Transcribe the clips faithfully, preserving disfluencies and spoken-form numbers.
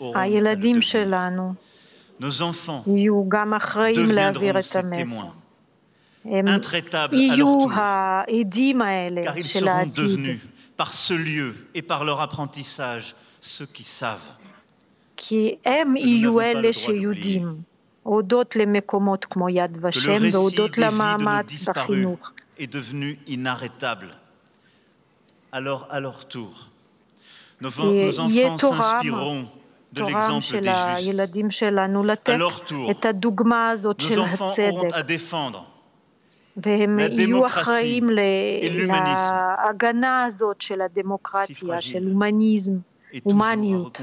הילדים שלנו יהיו גם אחראים להעביר את המסר. הם יהיו העדים האלה של העתיד. כי הם יהיו אלה שיודעים, הודות למקומות כמו יד ושם והודות למאמץ בחינוך. יהיה תורה תורם של הילדים שלנו לתת את הדוגמה הזאת של הצדק. והם יהיו אחראים להגנה הזאת של הדמוקרטיה, של הומניזם, הומניות.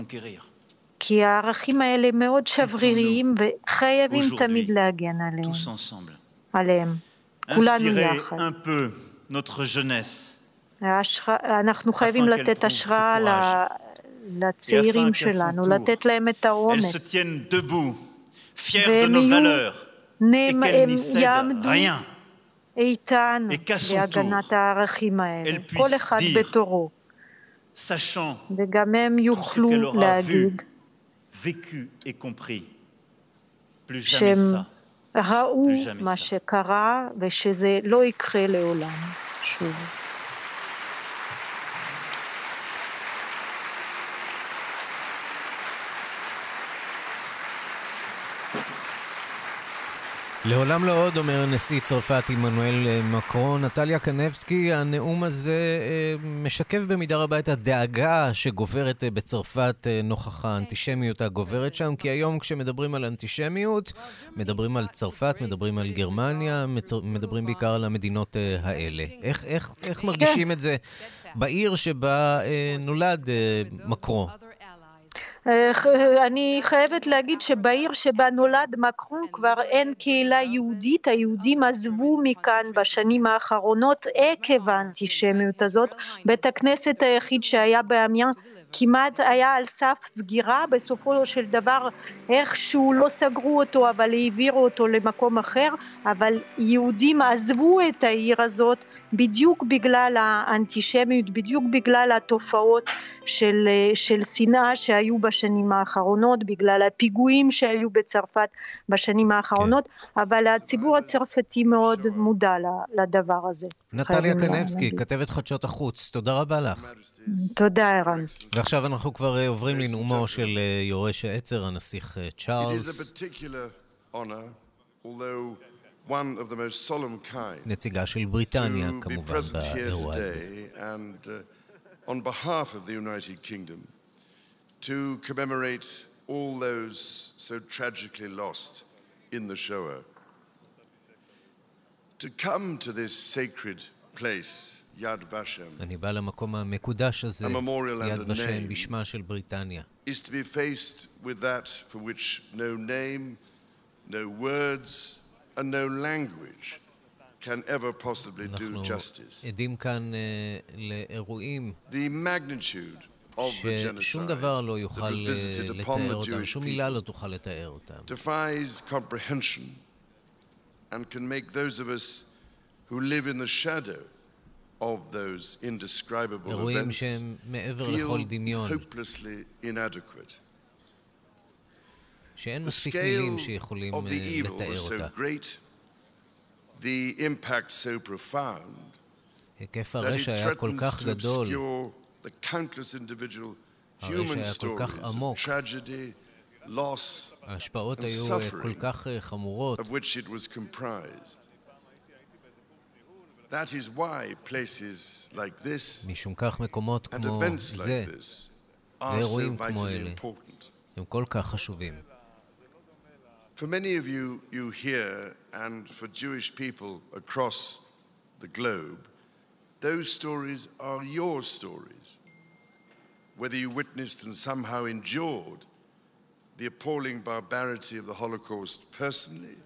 כי הערכים האלה מאוד שבריריים וחייבים תמיד להגן עליהם. כולנו יחד. אנחנו חייבים לתת השראה לצעירים שלנו, לתת להם את האומץ. והם יעמדו איתן בהגנת הערכים האלה, כל אחד בתורו. וגם הם יוכלו להגיד שהם ראו מה שקרה ושזה לא יקרה לעולם שוב. לעולם לא עוד, אומר נשיא צרפת עמנואל מקרון. נטליה קנבסקי, הנאום הזה משקף במידה רבה את הדאגה שגוברת בצרפת נוכח האנטישמיות הגוברת שם, כי היום כשמדברים על אנטישמיות, מדברים על צרפת, מדברים על גרמניה, מדברים בעיקר על המדינות האלה. איך, איך, איך מרגישים את זה בעיר שבה נולד מקרון? אני חייבת להגיד שבעיר שבה נולד מקרון כבר אין קהילה יהודית. היהודים עזבו מכאן בשנים האחרונות עקב האנטישמיות הזאת. בית הכנסת היחיד שהיה באמיין כמעט היה על סף סגירה, בסופו של דבר איכשהו לא סגרו אותו אבל העבירו אותו למקום אחר, אבל יהודים עזבו את העיר הזאת בדיוק בגלל האנטישמיות, בדיוק בגלל התופעות של של שנאה שהיו בשנים האחרונות, בגלל הפיגועים שהיו בצרפת בשנים האחרונות, כן. אבל הציבור הצרפתי מאוד מודע לדבר הזה. נטליה קנבסקי, כתבת חדשות החוץ, תודה רבה לך. תודה, ערן. ועכשיו אנחנו כבר עוברים לנאומו של יורש העצר, הנסיך צ'ארלס. נציגה של בריטניה, כמובן, באירוע הזה. On behalf of the United Kingdom, to commemorate all those so tragically lost in the Shoah. To come to this sacred place, Yad Vashem, אני בא למקום המקודש הזה, יד ושם, בשמה של בריטניה. Is to be faced with that for which no name, no words, and no language can ever possibly do justice. עדים כאן לאירועים ששום דבר לא יוכל לתאר אותם, שום מילה לא תוכל לתאר אותם. Defies comprehension and can make those of us who live in the shadow of those indescribable events אירועים שהם מעבר לכל דמיון, שאין מספיק מילים שיכולים לתאר אותם. The impact so profound היקף הרשע היה כל כך גדול, הרשע היה כל כך עמוק, ההשפעות היו כל כך חמורות. משום כך מקומות כמו זה ואירועים כמו אלה הם כל כך חשובים. For many of you, you here, and for Jewish people across the globe, those stories are your stories. Whether you witnessed and somehow endured the appalling barbarity of the Holocaust personally,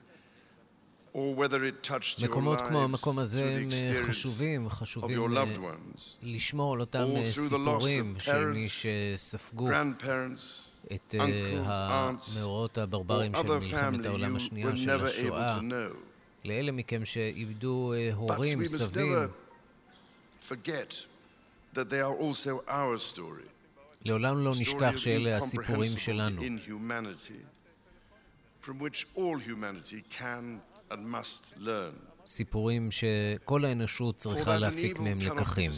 or whether it touched your lives through the experience of your loved ones, or through the loss of parents, grandparents, את המאורעות הברברים של מלחמת העולם השנייה, של השואה. לאלה מכם שאיבדו הורים, סבים, לעולם לא נשכח שאלה הסיפורים שלנו, סיפורים שכל האנושות צריכה להפיק מהם לקחים.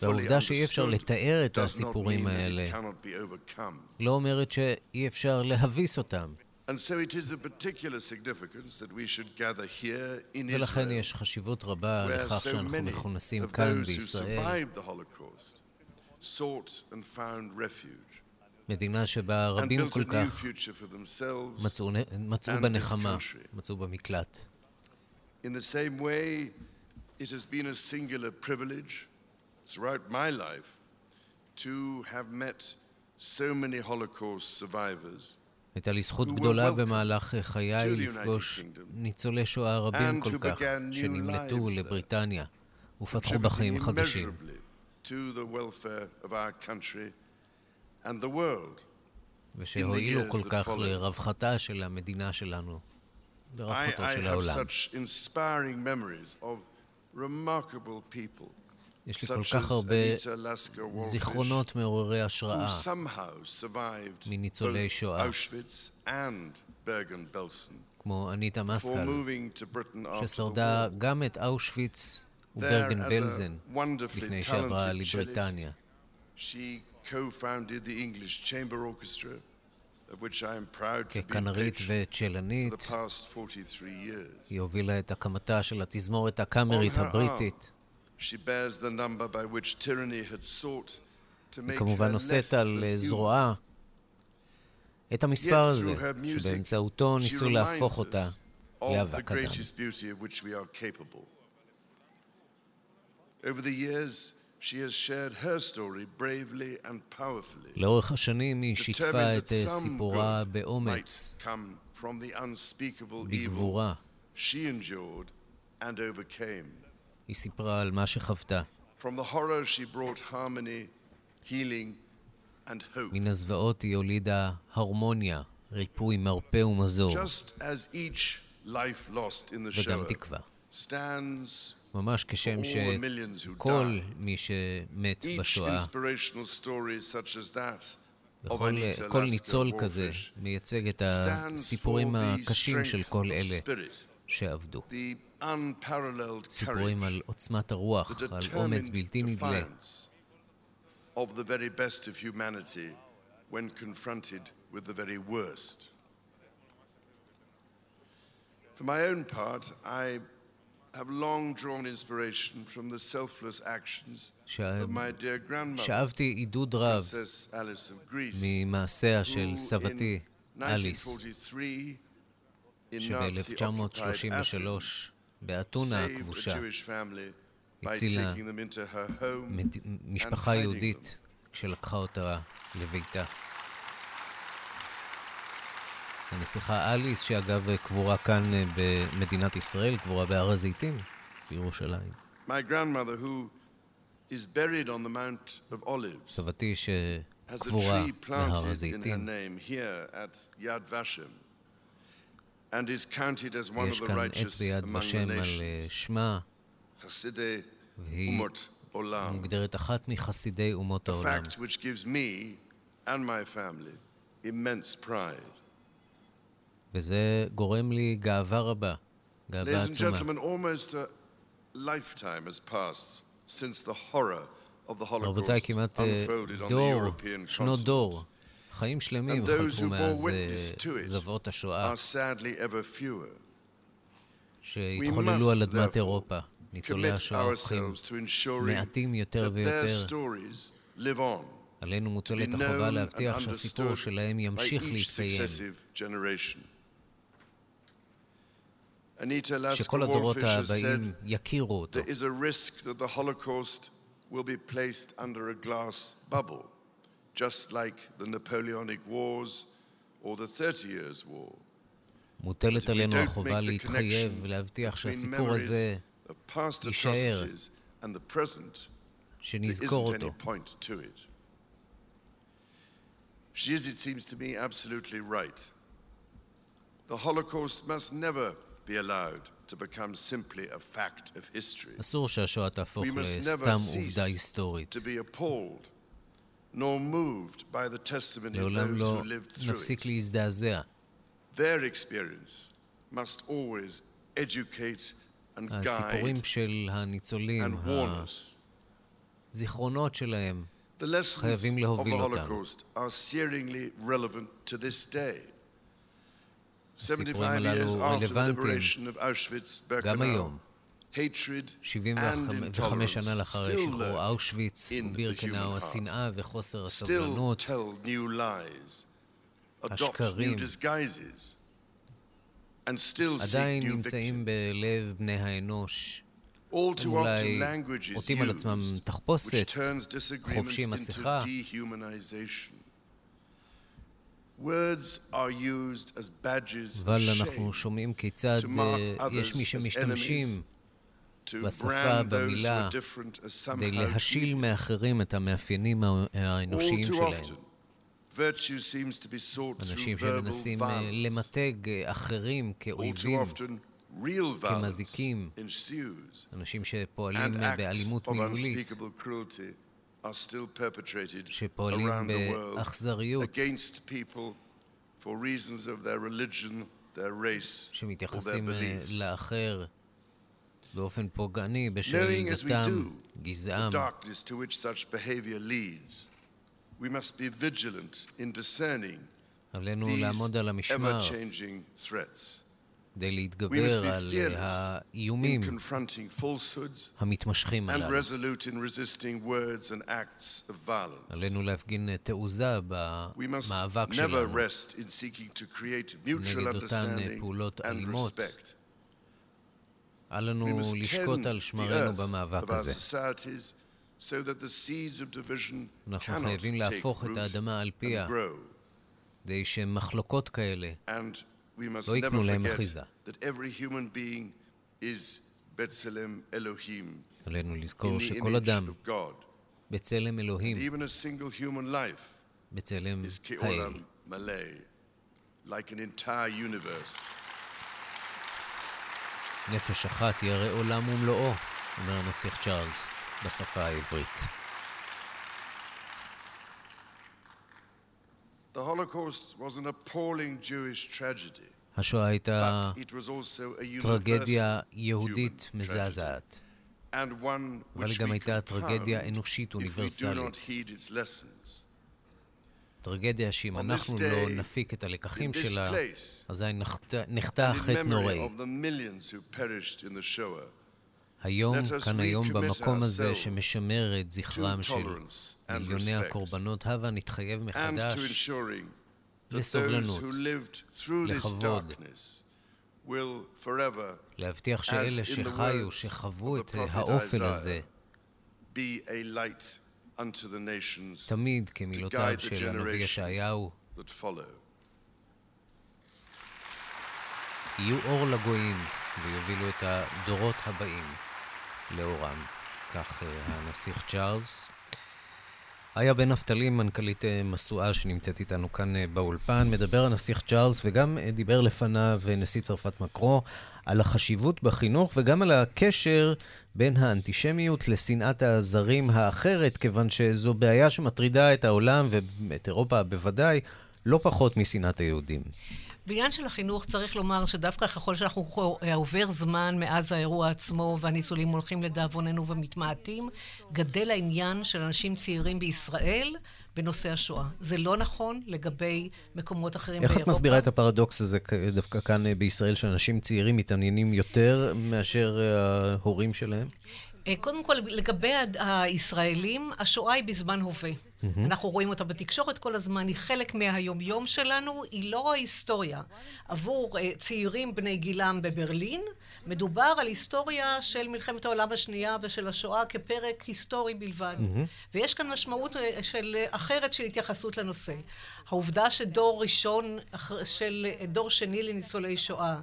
והעובדה שאי אפשר לתאר את הסיפורים האלה לא אומרת שאי אפשר להביס אותם. ולכן יש חשיבות רבה לכך שאנחנו מכונסים כאן בישראל, מדינה שבה רבים כל כך מצאו, מצאו בנחמה, מצאו במקלט. It has been a singular privilege throughout my life to have met so many Holocaust survivors. הייתה לי זכות גדולה במהלך חיי לפגוש ניצולי שואה רבים כל כך שנמלטו לבריטניה ופתחו בחיים חדשים. ושהועילו כל כך לרווחתה של המדינה שלנו, לרווחתו של העולם. יש לי כל כך הרבה זיכרונות מעוררי השראה מניצולי שואה, כמו אניטה מסקל, ששרדה גם את אושוויץ וברגן בלזן לפני שעברה לבריטניה. ככנרית וצ'לנית, היא הובילה את הקמתה של התזמורת הקאמרית הבריטית. היא כמובן נושאת על זרועה את המספר הזה, שבאמצעותו ניסו להפוך אותה לאבק אדם. לאורך השנים היא שיתפה את סיפורה באומץ, בגבורה. היא סיפרה על מה שחוותה. מן הזוועות היא הולידה הרמוניה, ריפוי, מרפא ומזור, וגם תקווה. ממש כשם שכל מי שמת בשואה, כל ניצול כזה מייצג את הסיפורים הקשים של כל אלה שעבדו. סיפורים על עוצמת הרוח, על אומץ בלתי נדלה, for my own part I have long drawn inspiration from the selfless actions of my dear grandmother. שאבתי עידוד רב ממעשיה של סבתי, אליס, שב-אלף תשע מאות שלושים ושלוש באתונה הכבושה הצילה משפחה יהודית כשלקחה אותה לביתה. הנסיכה אליס, שאגב קבורה כאן במדינת ישראל, קבורה בהר הזיתים בירושלים. סבתי שקבורה בהר הזיתים יש כאן עץ ביד ושם על שמה, והיא מוגדרת אחת מחסידי אומות העולם. וזה גורם לי גאווה רבה, גאווה עצומה. רבותיי, כמעט דור, שנות דור, חיים שלמים חלפו מאז זוועות השואה, שהתחוללו על אדמת אירופה. ניצולי השואה הופכים מעטים יותר ויותר. עלינו מוטלת החובה להבטיח שהסיפור שלהם ימשיך להתקיים, שכל הדורות הבאים יכירו אותו. מוטלת עלינו החובה להתחייב ולהבטיח שהסיפור הזה יישאר, שנזכור אותו. She is, it seems to me, absolutely right. The Holocaust must never be allowed אסור שהשואה תהפוך לסתם עובדה היסטורית. לעולם לא נפסיק להזדעזע. הסיפורים של הניצולים, הזיכרונות שלהם, חייבים להוביל אותנו. הסיפורים הללו רלוונטיים גם היום, שבעים וחמש שנה לאחר שחרור אושוויץ ובירקנאו, השנאה וחוסר הסבלנות, השקרים, עדיין נמצאים בלב בני האנוש. הם אולי עוטים על עצמם תחפושת, חובשים מסכה. אבל אנחנו שומעים כיצד יש מי שמשתמשים בשפה, במילה, כדי להשיל מאחרים את המאפיינים האנושיים שלהם. אנשים שמנסים למתג אחרים כאויבים, כמזיקים, אנשים שפועלים באלימות מילולית, שפועלים באכזריות, שמתייחסים לאחר באופן פוגעני בשל דתם, גזעם. עלינו לעמוד על המשמר כדי להתגבר על האיומים המתמשכים עליו. עלינו להפגין תעוזה במאבק שלנו נגד אותן פעולות אלימות. עלינו לשקוט על שמרנו במאבק הזה. אנחנו חייבים להפוך את האדמה על פיה, כדי שמחלוקות כאלה לא יקנו להם אחיזה. עלינו לזכור שכל אדם בצלם אלוהים, בצלם האל. נפש אחת יראה עולם ומלואו, אומר הנסיך צ'ארלס בשפה העברית. השואה הייתה טרגדיה יהודית מזעזעת, אבל גם הייתה טרגדיה אנושית אוניברסלית. טרגדיה שאם אנחנו לא נפיק את הלקחים שלה, אזי נחטא החטא נוראי. היום, כאן היום, במקום הזה שמשמר את זכרם של מיליוני הקורבנות, הבה נתחייב מחדש לסובלנות, לכבוד, להבטיח שאלה שחיו, שחוו את האופל הזה, תמיד, כמילותיו של הנביא ישעיהו, יהיו אור לגויים ויובילו את הדורות הבאים לאורם. כך הנסיך צ'ארלס. היה בן נפתלי, מנכלית מסועה שנמצאת איתנו כאן באולפן. מדבר הנסיך צ'ארלס, וגם דיבר לפניו נשיא צרפת מקרון, על החשיבות בחינוך וגם על הקשר בין האנטישמיות לשנאת הזרים האחרת, כיוון שזו בעיה שמטרידה את העולם ואת אירופה בוודאי, לא פחות משנאת היהודים. בעניין של החינוך צריך לומר שדווקא ככל שאנחנו עובר זמן מאז האירוע עצמו והניצולים הולכים לדאבוננו ומתמעטים, גדל העניין של אנשים צעירים בישראל בנושא השואה. זה לא נכון לגבי מקומות אחרים באירופה. איך את מסבירה את הפרדוקס הזה דווקא כאן בישראל, שאנשים צעירים מתעניינים יותר מאשר ההורים שלהם? קודם כל, לגבי הישראלים, השואה היא בזמן הווה. אנחנו רואים אותה בתקשורת כל הזמן, היא חלק מהיומיום שלנו, היא לא ההיסטוריה. עבור צעירים בני גילם בברלין, מדובר על היסטוריה של מלחמת העולם השנייה ושל השואה כפרק היסטורי בלבד. ויש כאן משמעות של אחרת של התייחסות לנושא. העובדה שדור ראשון של דור שני לניצולי שואה,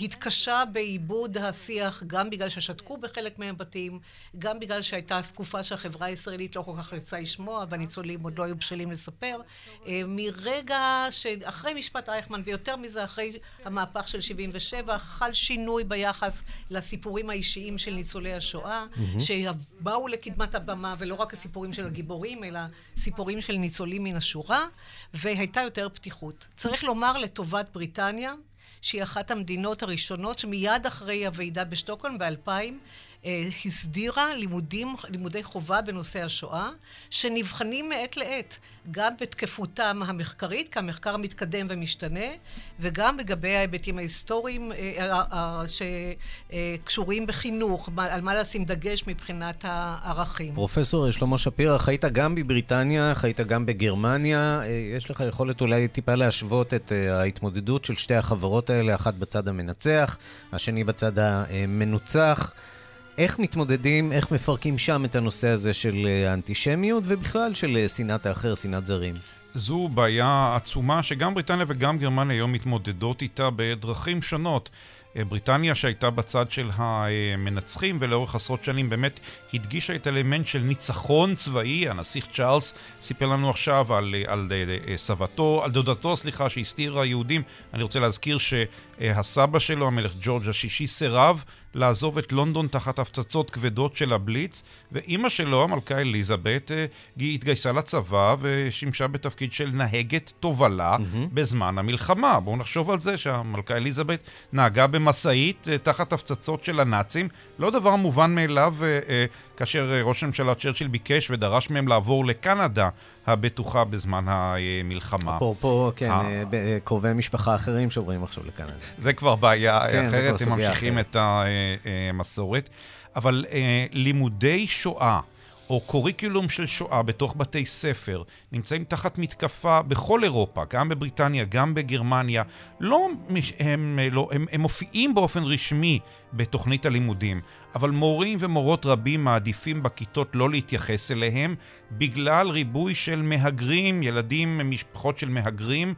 התקשה בעיבוד השיח, גם בגלל ששתקו בחלק מהבתים, גם בגלל שהייתה תקופה שהחברה הישראלית לא כל כך רצה לשמוע, והניצולים עוד לא היו בשלים לספר. מרגע שאחרי משפט אייכמן, ויותר מזה אחרי המהפך של שבעים ושבע, חל שינוי ביחס לסיפורים האישיים של ניצולי השואה, שבאו לקדמת הבמה, ולא רק הסיפורים של הגיבורים, אלא סיפורים של ניצולים מן השורה, והייתה יותר פתיחות. צריך לומר לטובת בריטניה, שהיא אחת המדינות הראשונות שמיד אחרי הוועידה בשטוקהולם ב-אלפיים אה, הסדירה לימודים, לימודי חובה בנושא השואה, שנבחנים מעת לעת, גם בתקפותם המחקרית, כי המחקר מתקדם ומשתנה, וגם לגבי ההיבטים ההיסטוריים אה, אה, אה, שקשורים בחינוך, על מה לשים דגש מבחינת הערכים. פרופסור שלמה שפירא, חיית גם בבריטניה, חיית גם בגרמניה, אה, יש לך יכולת אולי טיפה להשוות את אה, ההתמודדות של שתי החברות האלה, אחת בצד המנצח, השני בצד המנוצח. איך מתמודדים, איך מפרקים שם את הנושא הזה של האנטישמיות, ובכלל של שנאת האחר, שנאת זרים? זו בעיה עצומה שגם בריטניה וגם גרמניה היום מתמודדות איתה בדרכים שונות. בריטניה שהייתה בצד של המנצחים ולאורך עשרות שנים באמת הדגישה את אלמנט של ניצחון צבאי. הנסיך צ'ארלס סיפר לנו עכשיו על, על, על סבתו, על דודתו, סליחה, שהסתירה יהודים. אני רוצה להזכיר שהסבא שלו, המלך ג'ורג' השישי, סירב לעזוב את לונדון תחת הפצצות כבדות של הבליץ, ואימא שלו, המלכה אליזבת, התגייסה לצבא ושימשה בתפקיד של נהגת תובלה mm-hmm. בזמן המלחמה. בואו נחשוב על זה שהמלכה אליזבת נהגה במסעית תחת הפצצות של הנאצים, לא דבר מובן מאליו, כאשר ראש הממשלה צ'רצ'יל ביקש ודרש מהם לעבור לקנדה הבטוחה בזמן המלחמה. פה, פה, כן, קרובי משפחה אחרים שעוברים עכשיו לקנדה. זה כבר בעיה כן, אחרת, הם ממשיכים אחרת. את המסורת. אבל לימודי שואה, או קוריקולום של שואה בתוך בתי ספר, נמצאים תחת מתקפה בכל אירופה, גם בבריטניה, גם בגרמניה. לא, הם, לא, הם, הם מופיעים באופן רשמי בתוכנית הלימודים, אבל מורים ומורות רבים מעדיפים בכיתות לא להתייחס אליהם, בגלל ריבוי של מהגרים, ילדים, משפחות של מהגרים,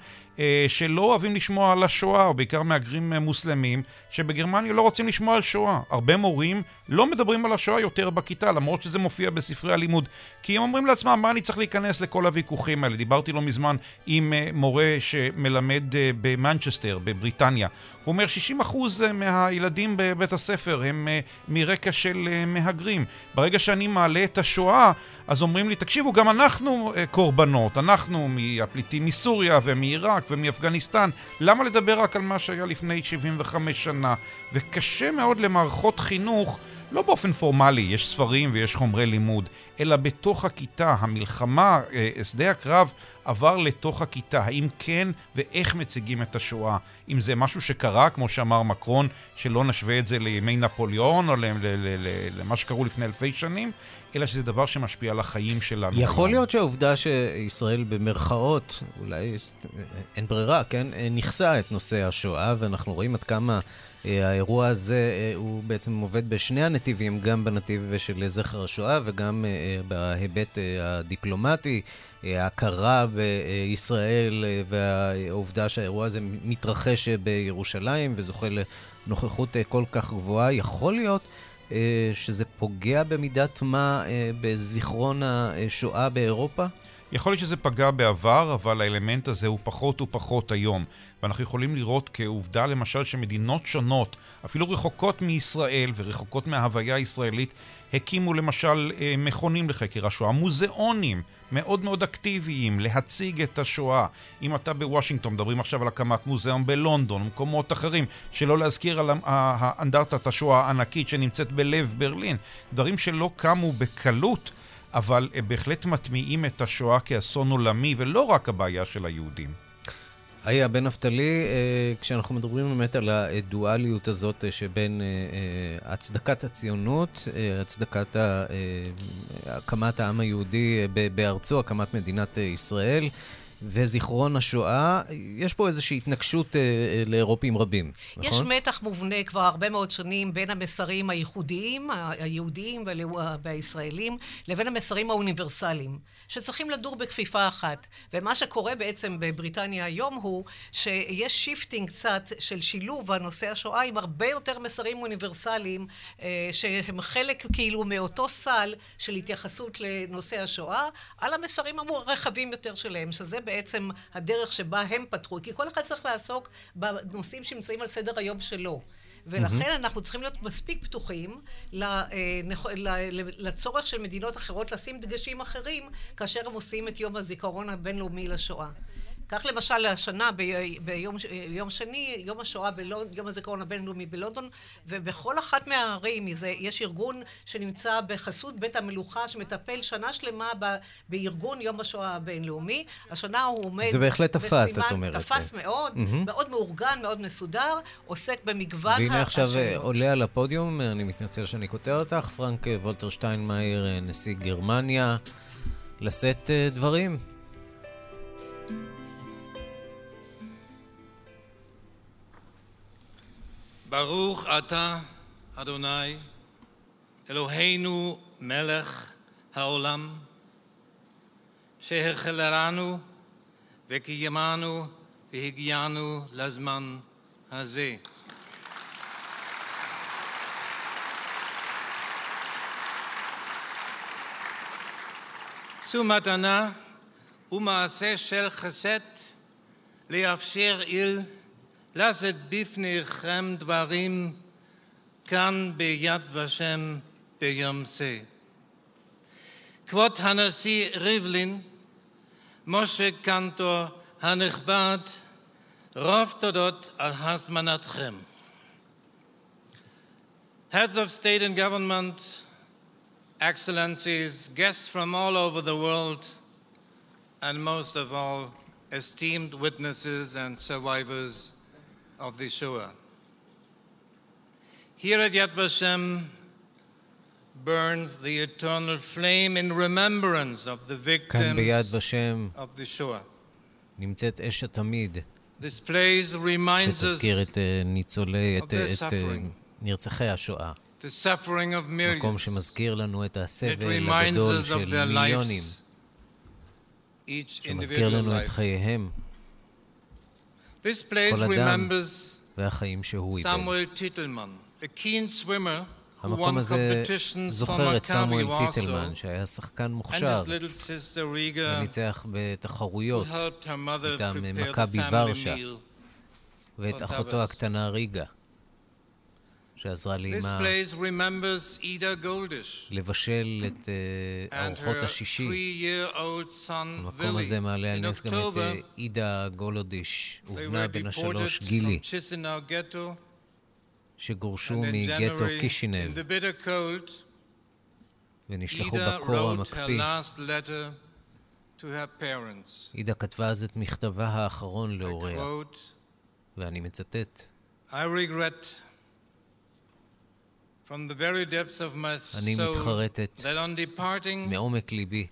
שלא אוהבים לשמוע על השואה, או בעיקר מהגרים מוסלמים, שבגרמניה לא רוצים לשמוע על שואה. הרבה מורים לא מדברים על השואה יותר בכיתה, למרות שזה מופיע בספרי הלימוד, כי הם אומרים לעצמם, מה אני צריך להיכנס לכל הוויכוחים האלה? דיברתי לא מזמן עם מורה שמלמד במנצ'סטר, בבריטניה. הוא אומר, שישים אחוז מהילדים בבית הספר הם מרקע של מהגרים. ברגע שאני מעלה את השואה, אז אומרים לי, תקשיבו, גם אנחנו קורבנות, אנחנו מהפליטים מסוריה ומעיראק ומאפגניסטן, למה לדבר רק על מה שהיה לפני שבעים וחמש שנה? וקשה מאוד למערכות חינוך, לא באופן פורמלי, יש ספרים ויש חומרי לימוד, אלא בתוך הכיתה, המלחמה, שדה הקרב, עבר לתוך הכיתה. האם כן ואיך מציגים את השואה? אם זה משהו שקרה, כמו שאמר מקרון, שלא נשווה את זה לימי נפוליאון, או למה שקרו לפני אלפי שנים, אלא שזה דבר שמשפיע על החיים שלנו. יכול להיות שהעובדה שישראל במרכאות, אולי אין ברירה, כן? נכסה את נושא השואה, ואנחנו רואים עד כמה האירוע הזה הוא בעצם עובד בשני הנתיבים, גם בנתיב של זכר השואה וגם בהיבט הדיפלומטי, ההכרה בישראל והעובדה שהאירוע הזה מתרחש בירושלים וזוכה לנוכחות כל כך גבוהה. יכול להיות שזה פוגע במידת מה בזיכרון השואה באירופה? יכול להיות שזה פגע בעבר, אבל האלמנט הזה הוא פחות ופחות היום. ואנחנו יכולים לראות כעובדה למשל שמדינות שונות, אפילו רחוקות מישראל ורחוקות מההוויה הישראלית, הקימו למשל מכונים לחקר השואה, מוזיאונים מאוד מאוד אקטיביים להציג את השואה. אם אתה בוושינגטון, מדברים עכשיו על הקמת מוזיאון בלונדון, מקומות אחרים, שלא להזכיר על האנדרטת השואה הענקית שנמצאת בלב ברלין, דברים שלא קמו בקלות, אבל בהחלט מטמיעים את השואה כאסון עולמי, ולא רק הבעיה של היהודים. היה בן נפתלי, כשאנחנו מדברים באמת על הדואליות הזאת שבין הצדקת הציונות, הצדקת הקמת העם היהודי בארצו, הקמת מדינת ישראל, וזיכרון השואה, יש פה איזושהי התנגשות אה, לאירופים רבים, נכון? יש מתח מובנה כבר הרבה מאוד שנים בין המסרים הייחודיים, היהודיים והישראלים, לבין המסרים האוניברסליים, שצריכים לדור בכפיפה אחת. ומה שקורה בעצם בבריטניה היום הוא שיש שיפטינג קצת של שילוב הנושא השואה עם הרבה יותר מסרים אוניברסליים, אה, שהם חלק כאילו מאותו סל של התייחסות לנושא השואה, על המסרים הרחבים יותר שלהם, שזה בעצם בעצם הדרך שבה הם פתחו, כי כל אחד צריך לעסוק בנושאים שנמצאים על סדר היום שלו. ולכן אנחנו צריכים להיות מספיק פתוחים לצורך של מדינות אחרות לשים דגשים אחרים כאשר הם עושים את יום הזיכרון הבינלאומי לשואה. כך למשל השנה ביום יום שני, יום השואה בלונדון, יום הזיכרון הבינלאומי בלונדון, ובכל אחת מהערים יש ארגון שנמצא בחסות בית המלוכה שמטפל שנה שלמה בארגון יום השואה הבינלאומי. השנה הוא עומד... זה בהחלט תפס, את אומרת. תפס מאוד, מאוד מאורגן, מאוד מסודר, עוסק במגוון... והנה עכשיו עולה על הפודיום, אני מתנצל שאני כותר אותך, פרנק וולטר שטיינמאייר, נשיא גרמניה, לשאת דברים. ברוך אתה, אדוני, אלוהינו מלך העולם, שהחלרנו וקיימנו והגיענו לזמן הזה. זו מתנה ומעשה של חסד לאפשר אל לשאת בפניכם דברים כאן ביד ושם ביום זה. כבוד הנשיא ריבלין, משה קנטור הנכבד, רוב תודות על הזמנתכם. Heads of state and government, excellencies, guests from all over the world, and most of all, esteemed witnesses and survivors of the Shoah. Here at Yad Vashem burns the eternal flame in remembrance of the victims of the Shoah. נמצאת אש התמיד. This place reminds us את ניצולי את נרצחי השואה. The suffering of millions. מקום שמזכיר לנו את הסבל הגדול של מיליונים. שמזכיר לנו את חייהם. This place remembers Samuel Titelman, a keen swimmer who won competitions for Maccabi Warsaw, and his little sister Riga, who helped her mother prepare the family meal for Shabbos. This place remembers Ida Goldish and her three-year-old son המקום הזה מעלה על נס גם את אידה גולודיש ובנה בן השלוש גילי, שגורשו מגטו קישינב ונשלחו בקור המקפיא. אידה כתבה אז את מכתבה האחרון להוריה, ואני מצטט: אני מתחרטת מעומק ליבי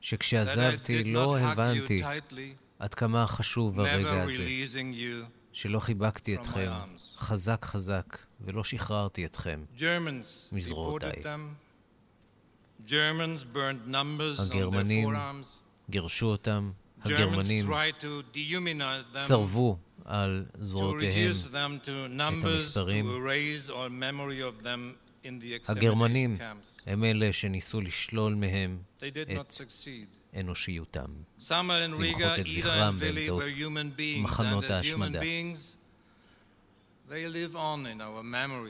שכשעזבתי לא הבנתי עד כמה חשוב הרגע הזה, שלא חיבקתי אתכם חזק חזק ולא שחררתי אתכם מזרועותיי. הגרמנים גירשו אותם, הגרמנים צרבו על זרועותיהם את המספרים. הגרמנים הם אלה שניסו לשלול מהם את אנושיותם, למחות את זכרם באמצעות מחנות ההשמדה.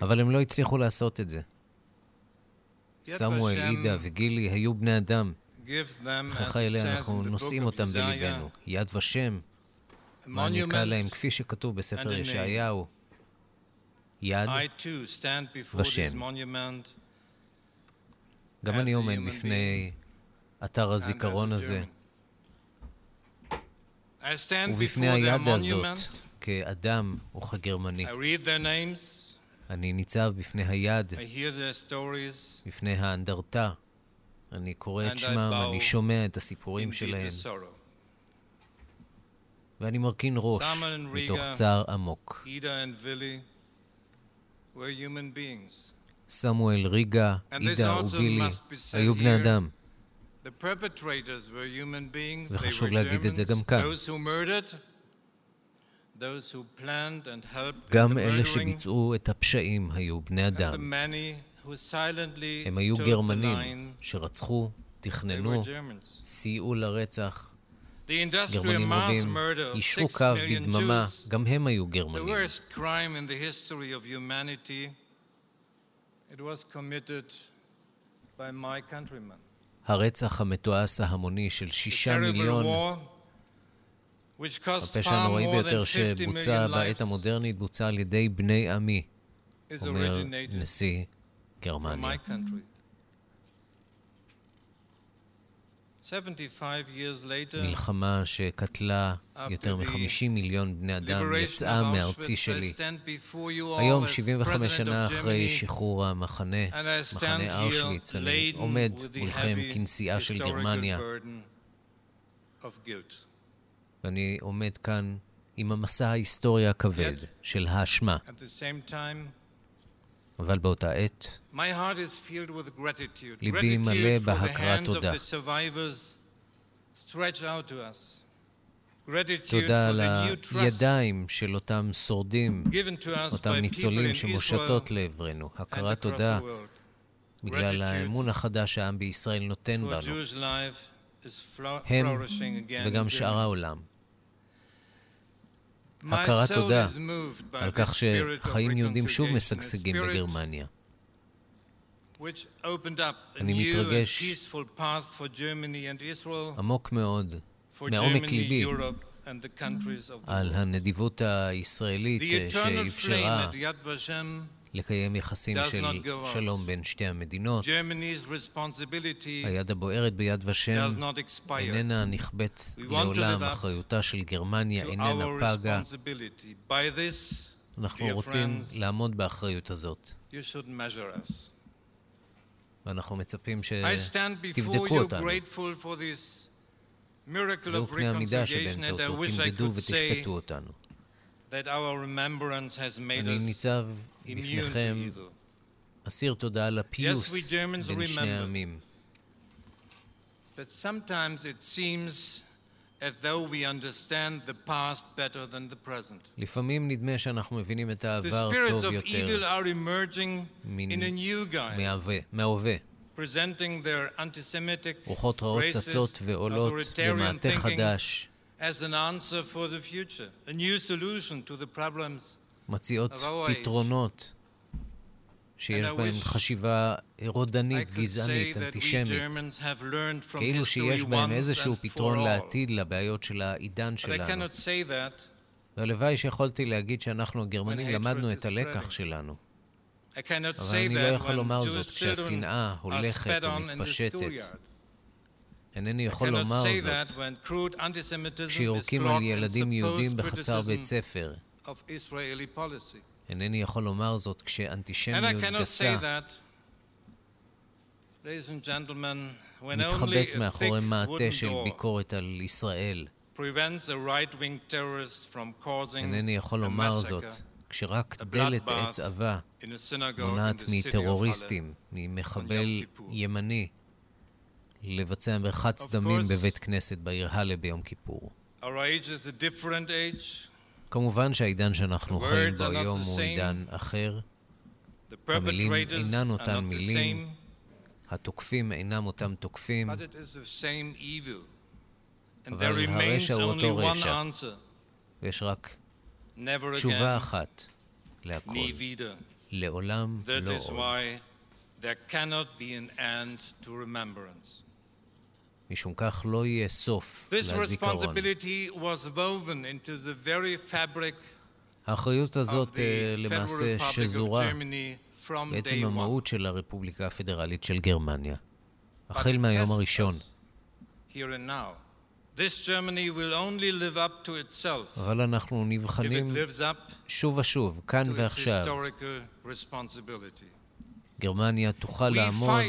אבל הם לא הצליחו לעשות את זה. סמואל, אידה וגילי היו בני אדם, וכך אליה אנחנו נושאים אותם בליבנו. יד ושם מעניקה להם, כפי שכתוב בספר ישעיהו, יד ושם. גם אני עומד בפני אתר הזיכרון הזה, ובפני היד הזאת, כאדם וכגרמני. אני ניצב בפני היד, בפני האנדרטה, אני קורא את שמם, אני שומע את הסיפורים שלהם, ואני מרכין ראש מתוך צער עמוק. סמואל, ריגה, עידה וגילי היו בני אדם. וחשוב להגיד את זה גם כאן. גם אלה שביצעו את הפשעים היו בני אדם. הם היו גרמנים שרצחו, תכננו, סייעו לרצח. גרמנים רבים אישרו קו בדממה, גם הם היו גרמנים. הרצח המתועס ההמוני של שישה מיליון, הפשע הנוראי ביותר שבוצע בעת המודרנית, בוצע על ידי בני עמי, אומר נשיא גרמניה. מלחמה שקטלה יותר מ-חמישים מיליון בני אדם יצאה מארצי שלי. היום, שבעים וחמש שנה אחרי שחרור המחנה, מחנה אושוויץ, אני עומד מולכם כנשיאה של גרמניה. ואני עומד כאן עם המסע ההיסטוריה הכבד של האשמה. אבל באותה עת, ליבי מלא בהכרת תודה. תודה על הידיים של אותם שורדים, אותם ניצולים שמושטות לעברנו. הכרת תודה בגלל האמון החדש שהעם בישראל נותן בנו. הם וגם שאר העולם. הכרת תודה על כך שחיים יהודים שוב משגשגים בגרמניה. אני מתרגש עמוק מאוד, מעומק ליבי, על הנדיבות הישראלית שאפשרה לקיים יחסים של שלום בין שתי המדינות. היד הבוערת ביד ושם איננה נכבט לעולם, אחריותה של גרמניה איננה פגה. אנחנו רוצים לעמוד באחריות הזאת. ואנחנו מצפים שתבדקו אותנו. זהו קנה המידה שבאמצעותו תמדדו ותשפטו אותנו. אני ניצב בפניכם אסיר תודה על הפיוס בין שני העמים. לפעמים נדמה שאנחנו מבינים את העבר טוב יותר מההווה. רוחות רעות צצות ועולות במעטה חדש, מציעות פתרונות שיש בהן חשיבה רודנית, גזענית, אנטישמית, כאילו שיש בהן איזשהו פתרון לעתיד לבעיות של העידן שלנו. והלוואי שיכולתי להגיד שאנחנו הגרמנים למדנו את הלקח שלנו. אבל אני לא יכול לומר זאת כשהשנאה הולכת ומתפשטת. אינני יכול לומר זאת כשיורקים על ילדים יהודים בחצר בית ספר. אינני יכול לומר זאת כשאנטישמיות גסה מתחבאת מאחורי מעטה של ביקורת על ישראל. אינני יכול לומר זאת כשרק דלת עץ עבה מונעת מטרוריסטים, ממחבל ימני, לבצע מרחץ דמים בבית כנסת בעיר הלה ביום כיפור. כמובן שהעידן שאנחנו חיים בו היום הוא עידן אחר. המילים אינן אותן מילים, התוקפים אינם אותם תוקפים, אבל הרשע הוא אותו רשע, ויש רק תשובה אחת להכל, לעולם לא עוד. משום כך לא יהיה סוף לזיכרון. האחריות הזאת למעשה שזורה בעצם המהות של הרפובליקה הפדרלית של גרמניה. החל מהיום הראשון. אבל אנחנו נבחנים שוב ושוב, כאן ועכשיו. גרמניה תוכל לעמוד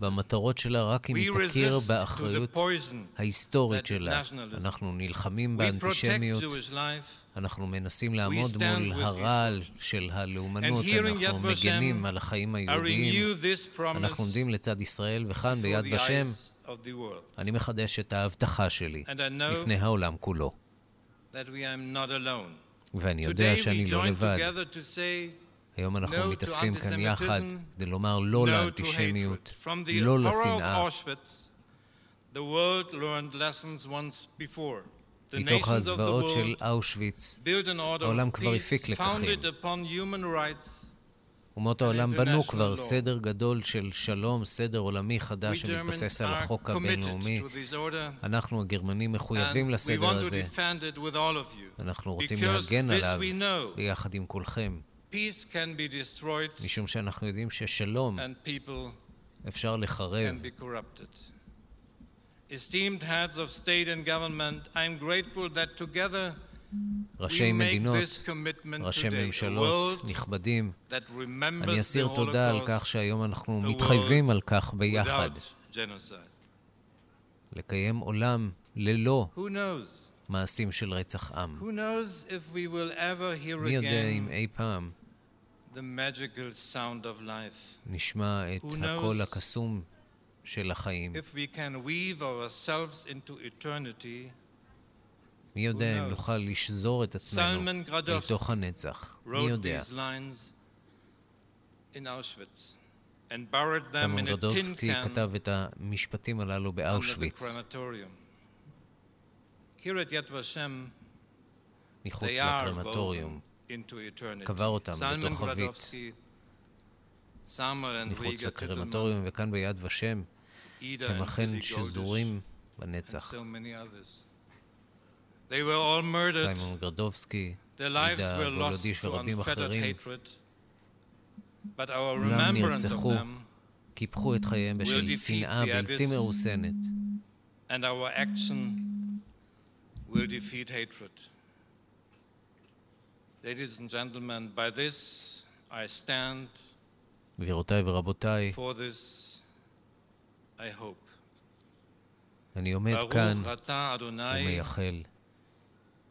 במטרות שלה רק אם היא תכיר באחריות ההיסטורית שלה. אנחנו נלחמים באנטישמיות, אנחנו מנסים לעמוד מול הרעל של הלאומנות, אנחנו מגנים על החיים היהודיים, אנחנו עומדים לצד ישראל, וכאן ביד ושם אני מחדש את ההבטחה שלי לפני העולם כולו. ואני יודע שאני לא לבד. היום אנחנו מתאספים כאן יחד כדי לומר לא לאנטישמיות, לא לשנאה. מתוך הזוועות של אושוויץ, העולם כבר הפיק לקחים. אומות העולם בנו כבר סדר גדול של שלום, סדר עולמי חדש שמתבסס על החוק הבינלאומי. אנחנו הגרמנים מחויבים לסדר הזה. אנחנו רוצים להגן עליו ביחד עם כולכם. משום שאנחנו יודעים ששלום אפשר לחרב. Esteemed heads of state and government, I am grateful that together ראשי מדינות, ראשי ממשלות, נכבדים, אני אסיר תודה על כך שהיום אנחנו מתחייבים על כך ביחד, לקיים עולם ללא מעשים של רצח עם. מי יודע אם אי פעם נשמע את הקול הקסום של החיים. מי יודע אם נוכל לשזור את עצמנו לתוך הנצח? מי יודע? סלמן גרדובסקי כתב את המשפטים הללו באושוויץ. מחוץ לקרמטוריום. קבר אותם בתוך חבית. מחוץ לקרמטוריום וכאן ביד ושם הם אכן שזורים בנצח. סיימון גרדובסקי, עידה גולדיש ורבים אחרים, כולם נרצחו, קיפחו את חייהם בשל שנאה בלתי מרוסנת. גבירותיי ורבותיי, אני עומד כאן ומייחל.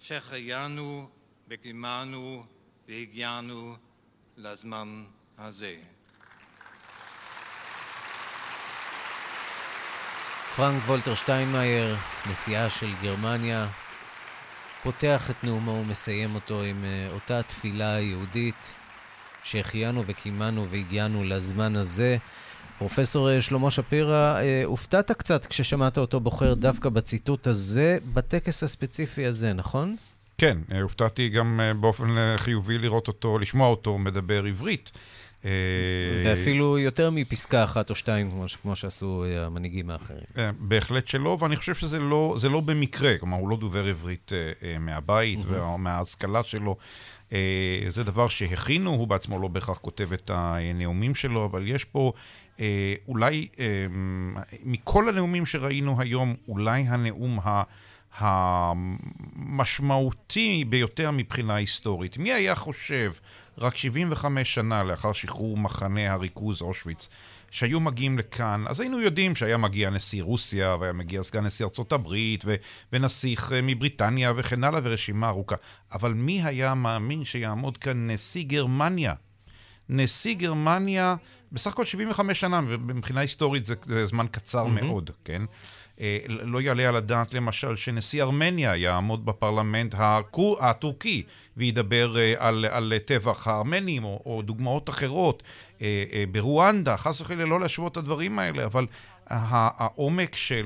שהחיינו וקיימנו והגיענו לזמן הזה. פרנק וולטר שטיינמאייר, נשיאה של גרמניה, פותח את נאומו ומסיים אותו עם אותה תפילה היהודית, שהחיינו וקיימנו והגיענו לזמן הזה. פרופסור שלמה שפירא, הופתעת קצת כששמעת אותו בוחר דווקא בציטוט הזה, בטקס הספציפי הזה, נכון? כן, הופתעתי גם באופן חיובי לראות אותו, לשמוע אותו מדבר עברית. ואפילו יותר מפסקה אחת או שתיים, כמו שעשו המנהיגים האחרים. בהחלט שלא, ואני חושב שזה לא במקרה, כלומר, הוא לא דובר עברית מהבית ומההשכלה שלו. זה דבר שהכינו, הוא בעצמו לא בהכרח כותב את הנאומים שלו, אבל יש פה אולי, מכל הנאומים שראינו היום, אולי הנאום המשמעותי ביותר מבחינה היסטורית. מי היה חושב, רק שבעים וחמש שנה לאחר שחרור מחנה הריכוז אושוויץ, שהיו מגיעים לכאן, אז היינו יודעים שהיה מגיע נשיא רוסיה, והיה מגיע סגן נשיא ארצות הברית, ונסיך מבריטניה וכן הלאה, ורשימה ארוכה. אבל מי היה מאמין שיעמוד כאן נשיא גרמניה? נשיא גרמניה, בסך הכל שבעים וחמש שנה, מבחינה היסטורית זה, זה זמן קצר mm-hmm. מאוד, כן? לא יעלה על הדעת, למשל, שנשיא ארמניה יעמוד בפרלמנט הטורקי וידבר על, על טבח הארמנים או, או דוגמאות אחרות ברואנדה, חס וחלילה לא להשוות את הדברים האלה, אבל העומק של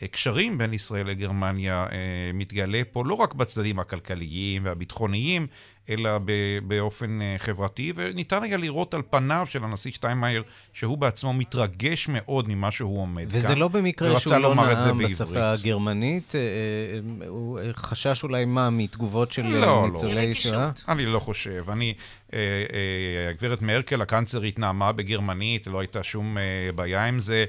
הקשרים בין ישראל לגרמניה מתגלה פה לא רק בצדדים הכלכליים והביטחוניים, אלא באופן חברתי, וניתן היה לראות על פניו של הנשיא שטיינמאייר, שהוא בעצמו מתרגש מאוד ממה שהוא עומד וזה כאן. וזה לא במקרה שהוא לא נעם בשפה הגרמנית, הוא חשש אולי מה מתגובות של לא, ניצולי לא. שואה? אני לא חושב, אני... הגברת מרקל, הקנצלרית, נעמה בגרמנית, לא הייתה שום בעיה עם זה,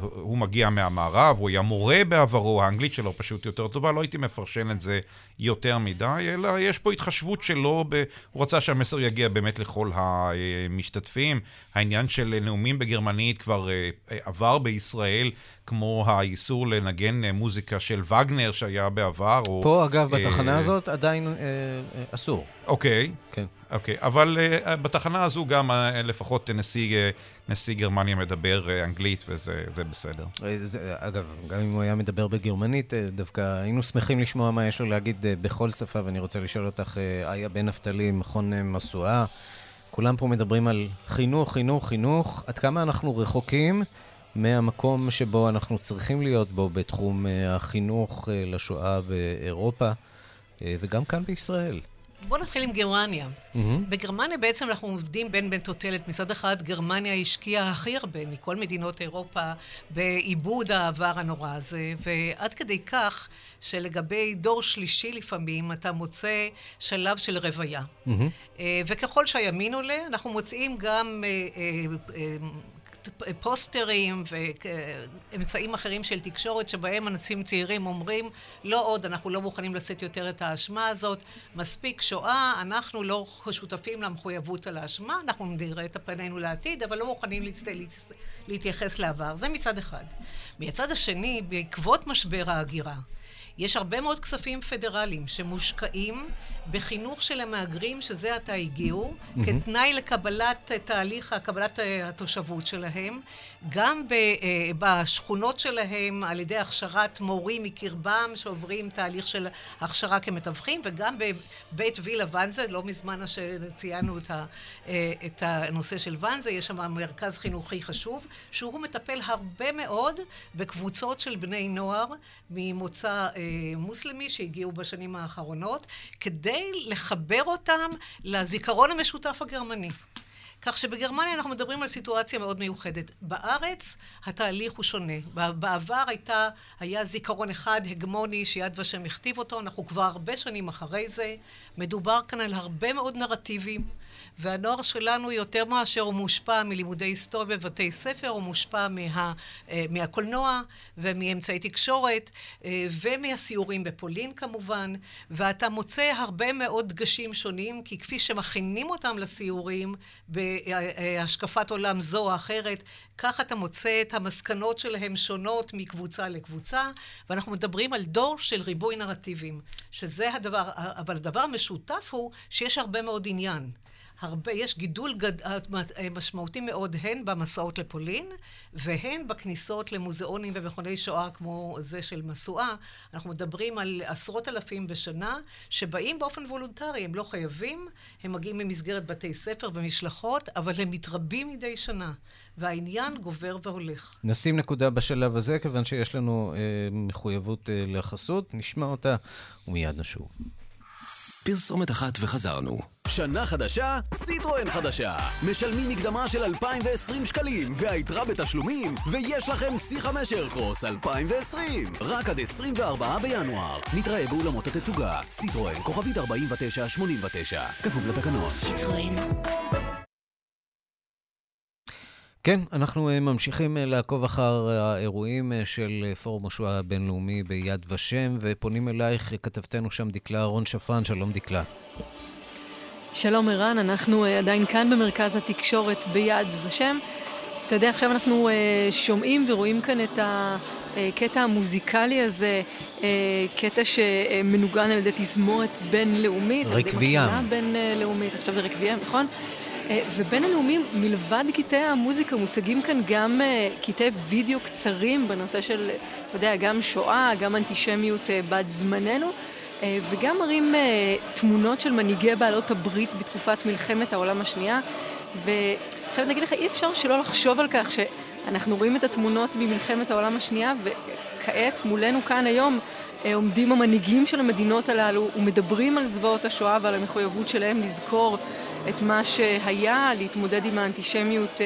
הוא מגיע מהמערב, הוא היה מורה בעברו, האנגלית שלו פשוט יותר טובה, לא הייתי מפרשן את זה יותר מדי, אלא יש יש פה התחשבות שלו, ב... הוא רצה שהמסר יגיע באמת לכל המשתתפים. העניין של נאומים בגרמנית כבר עבר בישראל, כמו האיסור לנגן מוזיקה של וגנר שהיה בעבר. פה או... אגב, בתחנה הזאת עדיין אסור. אוקיי. כן. אוקיי, אבל uh, בתחנה הזו גם uh, לפחות נשיא, uh, נשיא גרמניה מדבר uh, אנגלית, וזה זה בסדר. זה, אגב, גם אם הוא היה מדבר בגרמנית, uh, דווקא היינו שמחים לשמוע מה יש לו להגיד uh, בכל שפה, ואני רוצה לשאול אותך, uh, איה בן נפתלי, מכון uh, מסועה, כולם פה מדברים על חינוך, חינוך, חינוך, עד כמה אנחנו רחוקים מהמקום שבו אנחנו צריכים להיות בו בתחום uh, החינוך uh, לשואה באירופה, uh, וגם כאן בישראל. בואו נתחיל עם גרמניה. Mm-hmm. בגרמניה בעצם אנחנו עובדים בין בין תוטלת. מצד אחד, גרמניה השקיעה הכי הרבה מכל מדינות אירופה בעיבוד העבר הנורא הזה, ועד כדי כך שלגבי דור שלישי לפעמים אתה מוצא שלב של רוויה. Mm-hmm. וככל שהימין עולה, אנחנו מוצאים גם פוסטרים ואמצעים אחרים של תקשורת שבהם אנשים צעירים אומרים לא עוד, אנחנו לא מוכנים לשאת יותר את האשמה הזאת, מספיק שואה, אנחנו לא שותפים למחויבות על האשמה, אנחנו נראה את הפנינו לעתיד, אבל לא מוכנים להצט... להתייחס לעבר. זה מצד אחד. מצד השני, בעקבות משבר ההגירה, יש הרבה מאוד כספים פדרליים שמושקעים בחינוך של המאגרים שזה עתה הגיעו, mm-hmm. כתנאי לקבלת תהליך, קבלת התושבות שלהם, גם ב, בשכונות שלהם על ידי הכשרת מורים מקרבם שעוברים תהליך של הכשרה כמתווכים, וגם בבית וילה ונזה, לא מזמן שציינו את, ה, את הנושא של ונזה, יש שם מרכז חינוכי חשוב, שהוא מטפל הרבה מאוד בקבוצות של בני נוער ממוצא מוסלמי שהגיעו בשנים האחרונות, כדי לחבר אותם לזיכרון המשותף הגרמני. כך שבגרמניה אנחנו מדברים על סיטואציה מאוד מיוחדת. בארץ התהליך הוא שונה. בעבר הייתה, היה זיכרון אחד, הגמוני, שיד ושם הכתיב אותו, אנחנו כבר הרבה שנים אחרי זה. מדובר כאן על הרבה מאוד נרטיבים, והנוער שלנו יותר מאשר הוא מושפע מלימודי היסטוריה בבתי ספר, הוא מושפע מה, מהקולנוע ומאמצעי תקשורת ומהסיורים בפולין כמובן, ואתה מוצא הרבה מאוד דגשים שונים, כי כפי שמכינים אותם לסיורים בהשקפת עולם זו או אחרת, כך אתה מוצא את המסקנות שלהם שונות מקבוצה לקבוצה, ואנחנו מדברים על דור של ריבוי נרטיבים, שזה הדבר, אבל הדבר המשותף הוא שיש הרבה מאוד עניין. הרבה, יש גידול גד... משמעותי מאוד, הן במסעות לפולין, והן בכניסות למוזיאונים ומכוני שואה כמו זה של מסועה. אנחנו מדברים על עשרות אלפים בשנה, שבאים באופן וולונטרי, הם לא חייבים, הם מגיעים ממסגרת בתי ספר ומשלחות, אבל הם מתרבים מדי שנה, והעניין גובר והולך. נשים נקודה בשלב הזה, כיוון שיש לנו אה, מחויבות אה, לחסות, נשמע אותה ומיד נשוב. פרסומת אחת וחזרנו. שנה חדשה, סיטרואן חדשה. משלמים מקדמה של אלפיים ועשרים שקלים, והיתרה בתשלומים, ויש לכם סי חמש ארקרוס אלפיים ועשרים. רק עד עשרים וארבעה בינואר. נתראה באולמות התצוגה. סיטרואן, כוכבית ארבעים ותשע שמונים ותשע. כפוף לתקנות. סיטרואן. כן, אנחנו ממשיכים לעקוב אחר האירועים של פורום השואה הבינלאומי ביד ושם, ופונים אלייך כתבתנו שם דקלה רון שפרן. שלום דקלה. שלום ערן, אנחנו עדיין כאן במרכז התקשורת ביד ושם. אתה יודע, עכשיו אנחנו שומעים ורואים כאן את הקטע המוזיקלי הזה, קטע שמנוגן על ידי תזמורת בינלאומית. רקביאם. בינלאומית, עכשיו זה רקביאם, נכון? ובין הלאומים, מלבד קטעי המוזיקה, מוצגים כאן גם קטעי וידאו קצרים בנושא של, אתה יודע, גם שואה, גם אנטישמיות בת זמננו, וגם מראים תמונות של מנהיגי בעלות הברית בתקופת מלחמת העולם השנייה. וחייב להגיד לך, אי אפשר שלא לחשוב על כך שאנחנו רואים את התמונות במלחמת העולם השנייה, וכעת מולנו כאן היום עומדים המנהיגים של המדינות הללו ומדברים על זוועות השואה ועל המחויבות שלהם לזכור את מה שהיה, להתמודד עם האנטישמיות של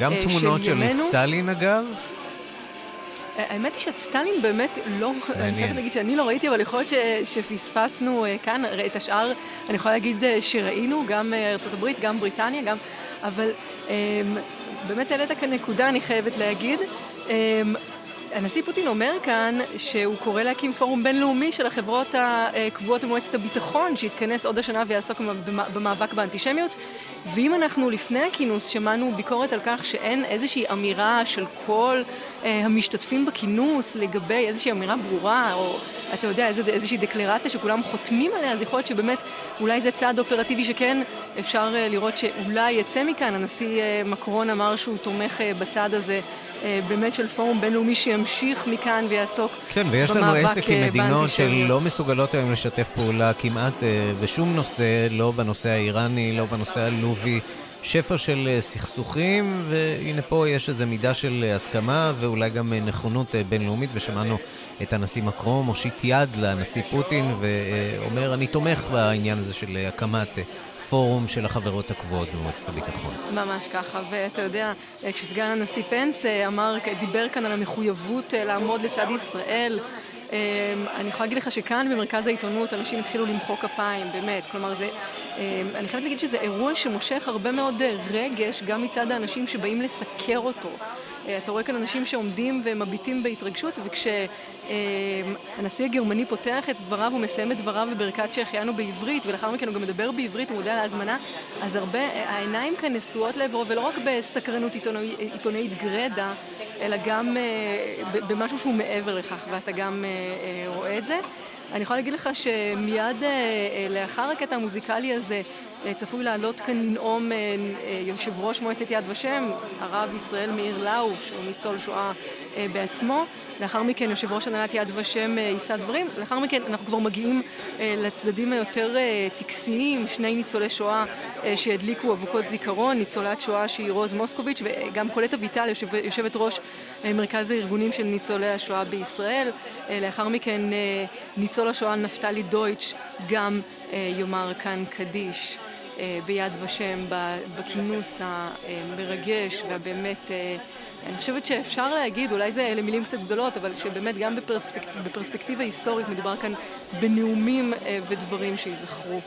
יומנו. גם תמונות של סטלין אגב? האמת היא שאת סטלין באמת לא, אני חייבת להגיד שאני לא ראיתי, אבל יכול להיות שפספסנו כאן, את השאר אני יכולה להגיד שראינו, גם ארצות הברית, גם בריטניה, גם, אבל באמת העלית כאן נקודה, אני חייבת להגיד, הנשיא פוטין אומר כאן שהוא קורא להקים פורום בינלאומי של החברות הקבועות במועצת הביטחון שהתכנס עוד השנה ויעסוק במאבק באנטישמיות. ואם אנחנו לפני הכינוס שמענו ביקורת על כך שאין איזושהי אמירה של כל אה, המשתתפים בכינוס לגבי איזושהי אמירה ברורה, או אתה יודע, איזו, איזושהי דקלרציה שכולם חותמים עליה, אז יכול להיות שבאמת אולי זה צעד אופרטיבי שכן אפשר אה, לראות שאולי יצא מכאן. הנשיא אה, מקרון אמר שהוא תומך אה, בצעד הזה אה, באמת של פורום בינלאומי שימשיך מכאן ויעסוק במאבק. כן, ויש לנו עסק עם מדינות שלא מסוגלות היום לשתף פעולה כמעט אה, בשום נושא, לא בנושא האיראני, לא בנושא הלוב, שפר של סכסוכים, והנה פה יש איזו מידה של הסכמה ואולי גם נכונות בינלאומית, ושמענו את הנשיא מקרון מושיט יד לנשיא פוטין ואומר אני תומך בעניין הזה של הקמת פורום של החברות הקבועות במועצת הביטחון. ממש ככה, ואתה יודע, כשסגן הנשיא פנס אמר, דיבר כאן על המחויבות לעמוד לצד ישראל, אני יכולה להגיד לך שכאן במרכז העיתונות אנשים התחילו למחוא כפיים, באמת, כלומר זה, אני חייבת להגיד שזה אירוע שמושך הרבה מאוד רגש גם מצד האנשים שבאים לסקר אותו. אתה רואה כאן אנשים שעומדים ומביטים בהתרגשות, וכשהנשיא הגרמני פותח את דבריו ומסיים את דבריו בברכת שהחיינו בעברית, ולאחר מכן הוא גם מדבר בעברית, הוא מודה על ההזמנה, אז הרבה העיניים כאן נשואות לעברו, ולא רק בסקרנות עיתונאית גרדה, אלא גם במשהו שהוא מעבר לכך, ואתה גם רואה את זה. אני יכולה להגיד לך שמיד לאחר הקטע המוזיקלי הזה צפוי לעלות כאן לנאום יושב ראש מועצת יד ושם, הרב ישראל מאיר לאו, שהוא ניצול שואה בעצמו. לאחר מכן יושב ראש הנהלת יד ושם יישא דברים. לאחר מכן אנחנו כבר מגיעים לצדדים היותר טקסיים, שני ניצולי שואה שידליקו אבוקות זיכרון, ניצולת שואה שהיא רוז מוסקוביץ' וגם קולט אביטל, יושב, יושבת ראש מרכז הארגונים של ניצולי השואה בישראל. לאחר מכן ניצול השואה נפתלי דויטש גם יאמר כאן קדיש ביד ושם בכינוס המרגש, והבאמת אני חושבת שאפשר להגיד, אולי זה אלה מילים קצת גדולות, אבל שבאמת גם בפרספק, בפרספקטיבה היסטורית מדובר כאן בנאומים ודברים שיזכרו.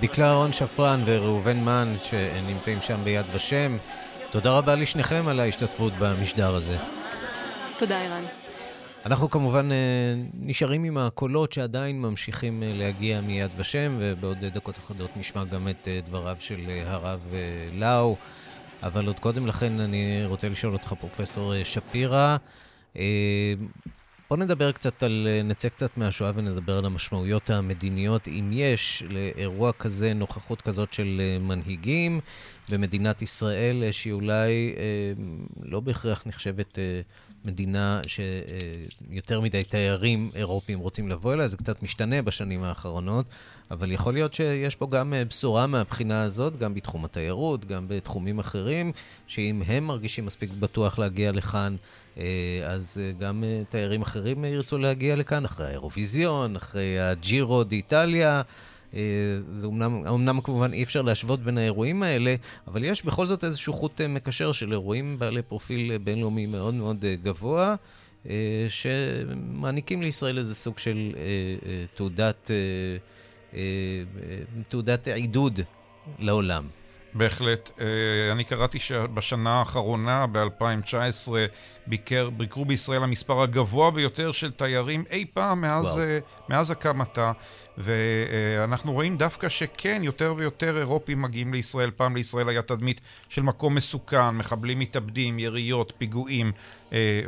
דקלה אהרון שפרן וראובן מן שנמצאים שם ביד ושם, תודה רבה לשניכם על ההשתתפות במשדר הזה. תודה אירן. אנחנו כמובן נשארים עם הקולות שעדיין ממשיכים להגיע מיד ושם, ובעוד דקות אחדות נשמע גם את דבריו של הרב לאו. אבל עוד קודם לכן אני רוצה לשאול אותך, פרופסור שפירא, בוא נדבר קצת על, נצא קצת מהשואה ונדבר על המשמעויות המדיניות, אם יש לאירוע כזה, נוכחות כזאת של מנהיגים במדינת ישראל, שאולי לא בהכרח נחשבת מדינה שיותר מדי תיירים אירופיים רוצים לבוא אליה, זה קצת משתנה בשנים האחרונות, אבל יכול להיות שיש פה גם בשורה מהבחינה הזאת, גם בתחום התיירות, גם בתחומים אחרים, שאם הם מרגישים מספיק בטוח להגיע לכאן, אז גם תיירים אחרים ירצו להגיע לכאן, אחרי האירוויזיון, אחרי הג'ירו דיטליה, זה אומנם, אומנם כמובן אי אפשר להשוות בין האירועים האלה, אבל יש בכל זאת איזשהו חוט מקשר של אירועים בעלי פרופיל בינלאומי מאוד מאוד גבוה, שמעניקים לישראל איזה סוג של תעודת, תעודת עידוד לעולם. בהחלט. אני קראתי שבשנה האחרונה, ב-אלפיים תשע עשרה, ביקר, ביקרו בישראל המספר הגבוה ביותר של תיירים אי פעם מאז, מאז הקמתה, ואנחנו רואים דווקא שכן, יותר ויותר אירופים מגיעים לישראל. פעם לישראל היה תדמית של מקום מסוכן, מחבלים מתאבדים, יריות, פיגועים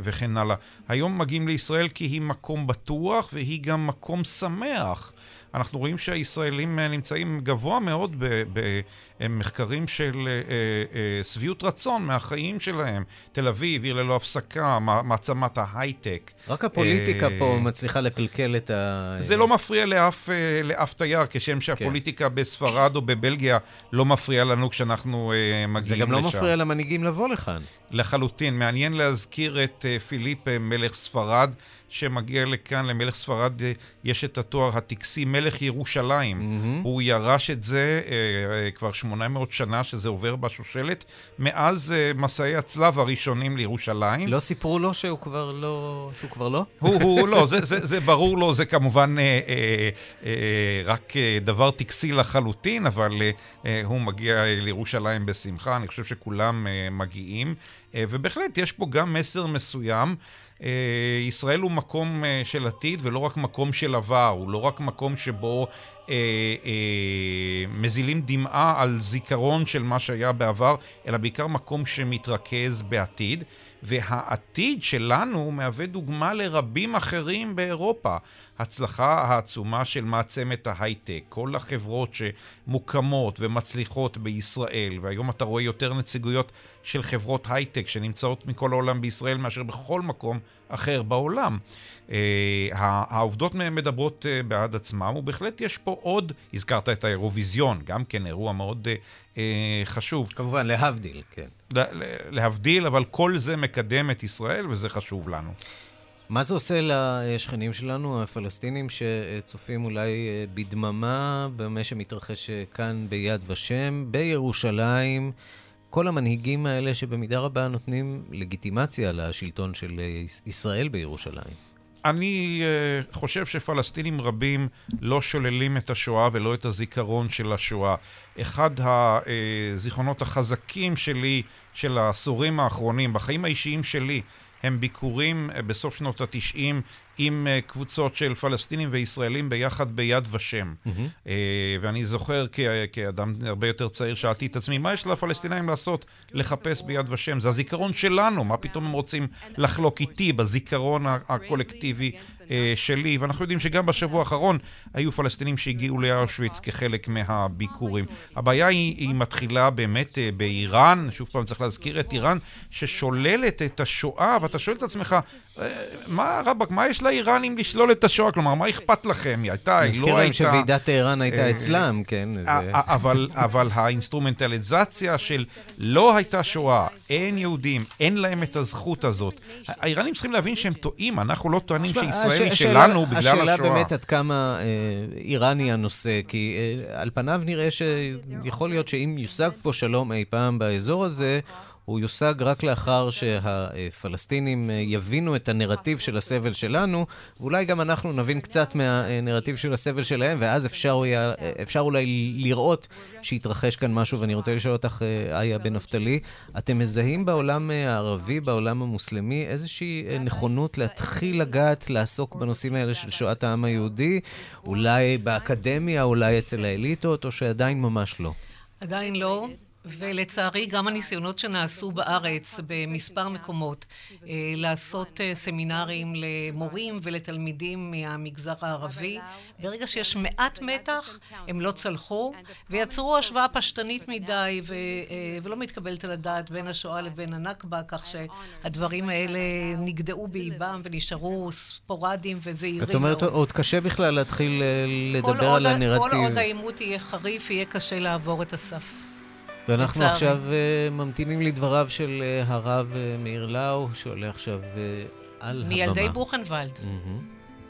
וכן הלאה. היום מגיעים לישראל כי היא מקום בטוח והיא גם מקום שמח. אנחנו רואים שהישראלים נמצאים גבוה מאוד במחקרים של סביעות רצון מהחיים שלהם. תל אביב, עיר ללא הפסקה, מעצמת ההייטק. רק הפוליטיקה פה מצליחה לקלקל את ה... זה לא מפריע לאף, לאף תייר, כשם שהפוליטיקה בספרד או בבלגיה לא מפריע לנו כשאנחנו מגיעים לשם. זה גם לא מפריע למנהיגים לבוא לכאן. לחלוטין. מעניין להזכיר את פיליפ, מלך ספרד, שמגיע לכאן. למלך ספרד יש את התואר הטקסי מלך ירושלים. Mm-hmm. הוא ירש את זה אה, כבר שמונה מאות שנה שזה עובר בשושלת, מאז אה, מסעי הצלב הראשונים לירושלים. לא סיפרו לו שהוא כבר לא? שהוא כבר לא? הוא, הוא לא, זה, זה, זה ברור לו, זה כמובן אה, אה, אה, רק אה, דבר טקסי לחלוטין, אבל אה, הוא מגיע לירושלים בשמחה, אני חושב שכולם אה, מגיעים. ובהחלט יש פה גם מסר מסוים, ישראל הוא מקום של עתיד ולא רק מקום של עבר, הוא לא רק מקום שבו אה, אה, מזילים דמעה על זיכרון של מה שהיה בעבר, אלא בעיקר מקום שמתרכז בעתיד, והעתיד שלנו מהווה דוגמה לרבים אחרים באירופה. הצלחה העצומה של מעצמת ההייטק, כל החברות שמוקמות ומצליחות בישראל, והיום אתה רואה יותר נציגויות של חברות הייטק שנמצאות מכל העולם בישראל מאשר בכל מקום אחר בעולם. העובדות מדברות בעד עצמם, ובהחלט יש פה עוד, הזכרת את האירוויזיון, גם כן אירוע מאוד חשוב. כמובן, להבדיל, כן. להבדיל, אבל כל זה מקדם את ישראל וזה חשוב לנו. מה זה עושה לשכנים שלנו, הפלסטינים, שצופים אולי בדממה במה שמתרחש כאן ביד ושם, בירושלים, כל המנהיגים האלה שבמידה רבה נותנים לגיטימציה לשלטון של ישראל בירושלים? אני חושב שפלסטינים רבים לא שוללים את השואה ולא את הזיכרון של השואה. אחד הזיכרונות החזקים שלי, של העשורים האחרונים, בחיים האישיים שלי, הם ביקורים בסוף שנות התשעים עם קבוצות של פלסטינים וישראלים ביחד ביד ושם. Mm-hmm. ואני זוכר כ- כאדם הרבה יותר צעיר שאלתי את עצמי, מה יש לפלסטינאים לעשות? לחפש ביד ושם. זה הזיכרון שלנו, מה פתאום הם רוצים לחלוק איתי בזיכרון הקולקטיבי שלי. ואנחנו יודעים שגם בשבוע האחרון היו פלסטינים שהגיעו לאושוויץ כחלק מהביקורים. הבעיה היא, היא מתחילה באמת באיראן, שוב פעם צריך להזכיר את איראן, ששוללת את השואה, ואתה שואל את עצמך, מה רבק, מה יש לאיראנים לשלול את השואה? כלומר, מה אכפת לכם? היא הייתה, היא לא הייתה... נזכיר להם שוועידת איראן הייתה אצלם, כן. אבל האינסטרומנטליזציה של לא הייתה שואה, אין יהודים, אין להם את הזכות הזאת. האיראנים צריכים להבין שהם טועים, אנחנו לא טוענים שישראל היא שלנו בגלל השואה. השאלה באמת עד כמה איראני הנושא, כי על פניו נראה שיכול להיות שאם יושג פה שלום אי פעם באזור הזה, הוא יושג רק לאחר שהפלסטינים יבינו את הנרטיב של הסבל שלנו, ואולי גם אנחנו נבין קצת מהנרטיב של הסבל שלהם, ואז אפשר, אפשר אולי לראות שהתרחש כאן משהו. ואני רוצה לשאול אותך, איה בן נפתלי, אתם מזהים בעולם הערבי, בעולם המוסלמי, איזושהי נכונות להתחיל לגעת, לעסוק בנושאים האלה של שואת העם היהודי, אולי באקדמיה, אולי אצל האליטות, או שעדיין ממש לא? עדיין לא. ולצערי גם הניסיונות שנעשו בארץ במספר מקומות לעשות סמינרים למורים ולתלמידים מהמגזר הערבי, ברגע שיש מעט מתח הם לא צלחו ויצרו השוואה פשטנית מדי ולא מתקבלת על הדעת בין השואה לבין הנכבה, כך שהדברים האלה נגדעו באיבם ונשארו ספורדים וזעירים. את אומרת עוד קשה בכלל להתחיל לדבר על הנרטיב. כל עוד העימות יהיה חריף יהיה קשה לעבור את הסף. ואנחנו בצער. עכשיו uh, ממתינים לדבריו של uh, הרב uh, מאיר לאו, שעולה עכשיו uh, על הבמה. מילדי בוכנוולד. Mm-hmm.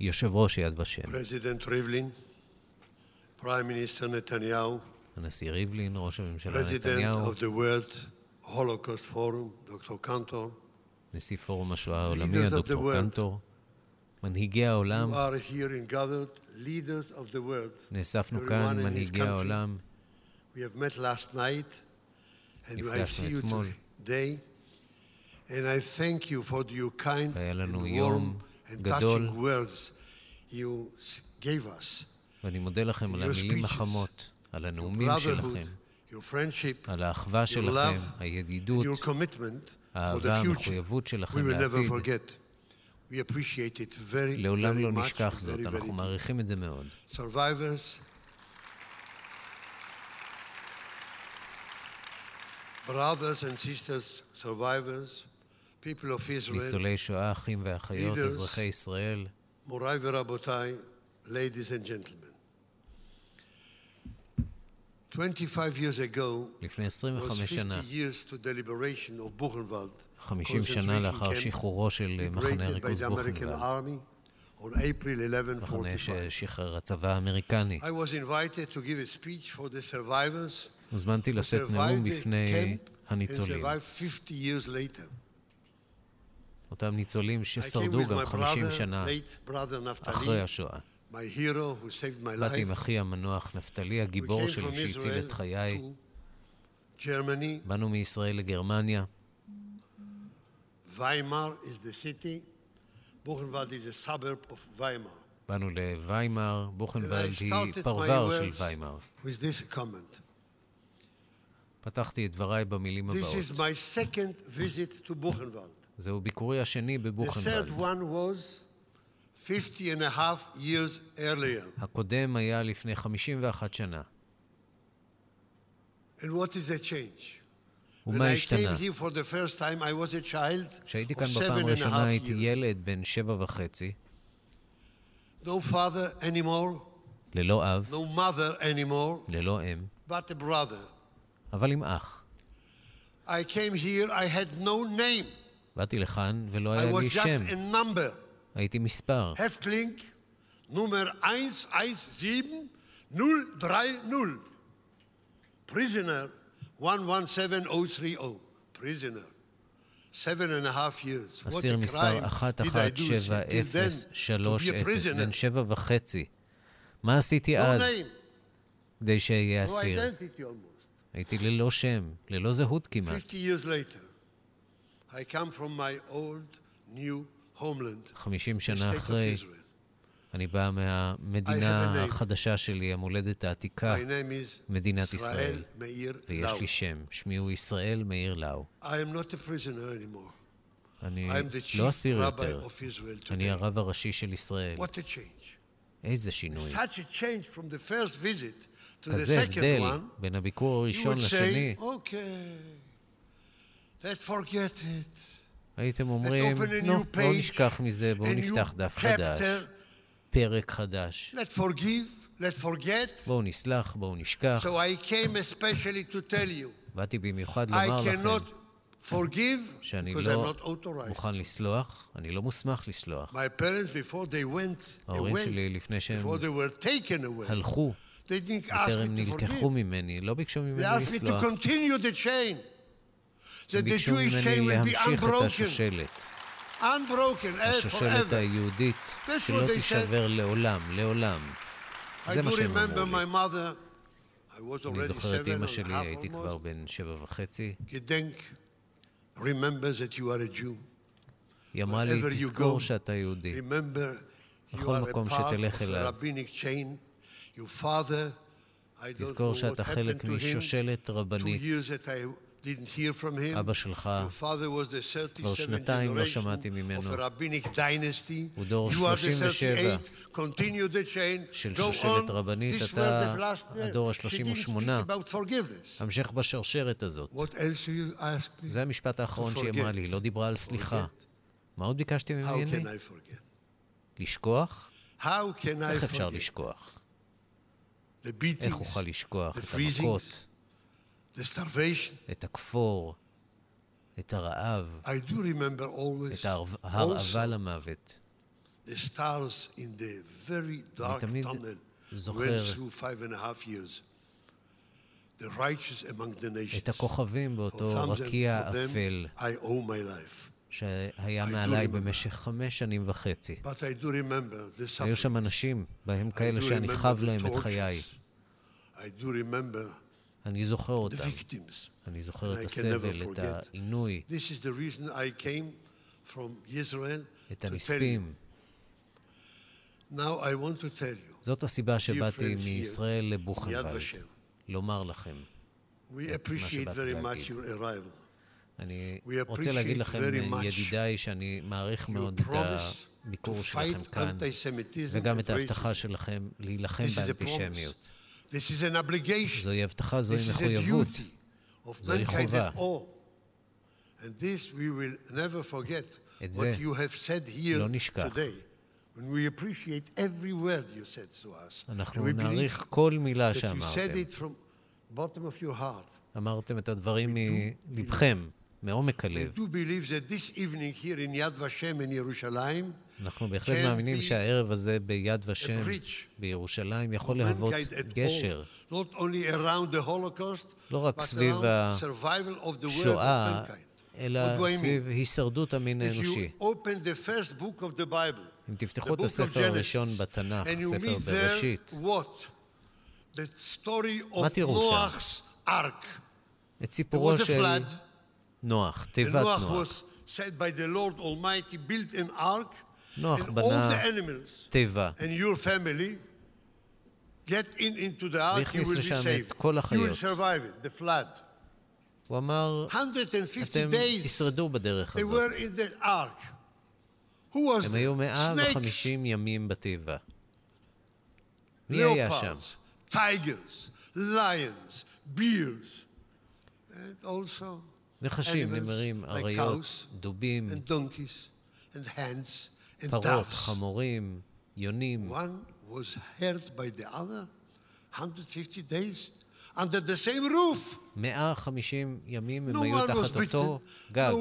יושב ראש יד ושם. פרזידנט ריבלין, פריים מיניסטר נתניהו. הנשיא ריבלין, ראש הממשלה נתניהו. פרזידנט אוף דה וורלד, הולוקוסט פורום, דוקטור קנטור. נשיא פורום השואה העולמי, הדוקטור קנטור, מנהיגי העולם, נאספנו כאן, מנהיגי העולם, נפגשנו אתמול, והיה לנו יום גדול, ואני מודה לכם על המילים החמות, על הנאומים שלכם, על האחווה שלכם, הידידות, האהבה, המחויבות שלכם לעתיד. לעולם לא נשכח זאת, אנחנו מעריכים את זה מאוד. ניצולי שואה, אחים ואחיות, אזרחי ישראל, מוריי ורבותיי, ladies and gentlemen. לפני עשרים וחמש שנה, חמישים שנה לאחר שחרורו של מחנה הריכוז בוכנוולד, מחנה ששחרר הצבא האמריקני, הוזמנתי לשאת נאום בפני הניצולים, אותם ניצולים ששרדו גם חמישים שנה אחרי השואה. באתי עם אחי המנוח נפתלי, הגיבור שלי שהציל את חיי. באנו מישראל לגרמניה. ויימאר היא עיר. בוכנוולד היא סאברב של ויימאר. באנו לוויימאר, בוכנוולד היא פרבר של ויימאר. פתחתי את דבריי במילים הבאות. זהו ביקורי השני בבוכנוולד. הקודם היה לפני חמישים ואחת שנה. ומה השתנה? כשהייתי כאן בפעם הראשונה הייתי ילד בן שבע וחצי. ללא אב, ללא אם, אבל עם אח. באתי לכאן ולא היה לי שם. הייתי מספר. הפטלינג, נומר אחת אחת שבע אפס שלושים. פריזנר, אחת אחת שבע אפס שלושים. פריזנר. שבע וחצי שנים. אסיר מספר אחת אחת שבע אפס שלושים, בן שבע וחצי. מה עשיתי אז? כדי שיהיה אסיר. הייתי ללא שם, ללא זהות כמעט. חמישים שנה אחרי, אני בא מהמדינה החדשה שלי, המולדת העתיקה, מדינת ישראל. ויש לי שם, שמי הוא ישראל מאיר לאו. אני לא אסיר יותר, אני הרב הראשי של ישראל. איזה שינוי. כזה הבדל בין הביקור הראשון לשני. הייתם אומרים, נו, לא נשכח מזה, בואו נפתח דף חדש, פרק חדש. בואו נסלח, בואו נשכח. באתי במיוחד לומר לכם שאני לא מוכן לסלוח, אני לא מוסמך לסלוח. ההורים שלי לפני שהם הלכו, יותר הם נלקחו ממני, לא ביקשו ממני לסלוח. הם ביקשו ממני להמשיך את השושלת. השושלת היהודית שלא תישבר לעולם, לעולם. זה מה שהם אמרו לי. אני זוכר את אמא שלי, הייתי כבר בן שבע וחצי. היא אמרה לי, תזכור שאתה יהודי. בכל מקום שתלך אליו. תזכור שאתה חלק משושלת רבנית. אבא שלך, כבר שנתיים לא שמעתי ממנו. הוא דור שלושים ושבע של שושלת רבנית. אתה הדור ה-שלושים ושמונה. המשך בשרשרת הזאת. זה המשפט האחרון שהיא אמרה לי, לא דיברה על סליחה. מה עוד ביקשתי ממני? לשכוח? איך אפשר לשכוח? איך אוכל לשכוח את המכות, את הכפור, את הרעב, את ההרעבה למוות. אני תמיד זוכר את הכוכבים באותו רקיע אפל שהיה מעליי במשך חמש שנים וחצי. היו שם אנשים, בהם כאלה שאני חב להם את חיי. אני זוכר אותם. אני זוכר את הסבל, את העינוי, את הנספים. זאת הסיבה שבאתי מישראל לבוכנוולד, לומר לכם את מה שבאתי להגיד. אני רוצה להגיד לכם, ידידיי, שאני מעריך מאוד את הביקור שלכם כאן, וגם את ההבטחה שלכם להילחם באנטישמיות. זוהי הבטחה, זוהי מחויבות, זוהי חובה. את זה לא נשכח. אנחנו נעריך כל מילה שאמרתם. אמרתם את הדברים מלבכם, מעומק הלב. אנחנו בהחלט מאמינים שהערב הזה ביד ושם בירושלים יכול להוות גשר, לא רק סביב השואה אלא סביב הישרדות המין האנושי. אם תפתחו את הספר הראשון בתנ"ך, ספר בראשית, מה תראו שם? את סיפורו של נוח, תיבת נוח. נוח בנה תיבה, והכניס לשם את כל החיות. הוא אמר, אתם תשרדו בדרך הזאת. הם היו מאה וחמישים ימים בתיבה. מי היה שם? טייגרס, ליונס, בירס, נחשים, נמרים, אריות, דובים, פרות, חמורים, יונים. מאה וחמישים ימים הם היו תחת אותו גג,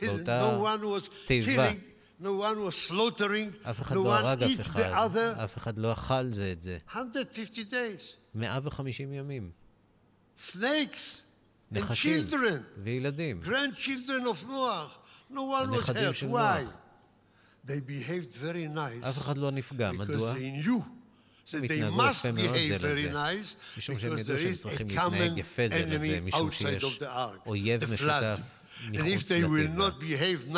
באותה תיבה. אף אחד לא הרג אף אחד, אף אחד לא אכל זה את זה. מאה וחמישים ימים. נחשים וילדים. הנכדים של נוח. אף אחד לא נפגע. מדוע? הם התנהגו יפה מאוד זה לזה, משום שהם ידעו שהם צריכים להתנהג יפה זה לזה, משום שיש אויב משותף מחוץ לתיבה,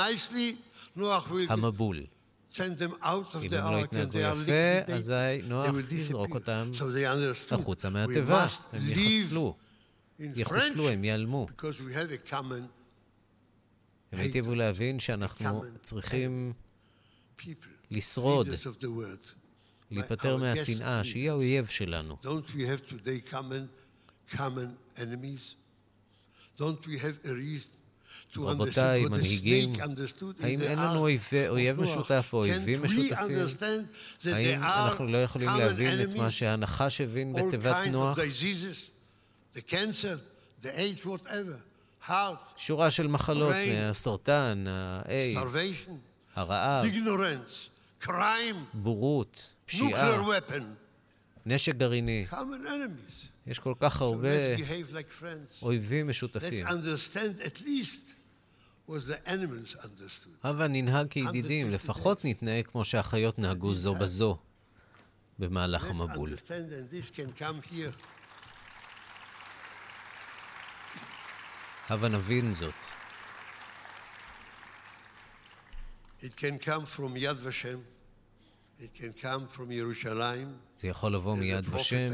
המבול. אם הם לא התנהגו יפה, אז נוח יזרוק אותם החוצה מהתיבה, הם יחסלו, יחוסלו, הם ייעלמו. הם היטיבו להבין שאנחנו צריכים לשרוד, להיפטר מהשנאה, שהיא האויב שלנו. רבותיי, מנהיגים, האם אין לנו אויב משותף או אויבים משותפים? האם אנחנו לא יכולים להבין את מה שהנחש הבין בתיבת נוח? שורה של מחלות, הסרטן, האיידס, הרעב, בורות, פשיעה, נשק גרעיני. יש כל כך הרבה אויבים משותפים. אבל ננהג כידידים, לפחות נתנהג כמו שהחיות נהגו זו בזו במהלך המבול. הבה נבין זאת. זה יכול לבוא מיד ושם,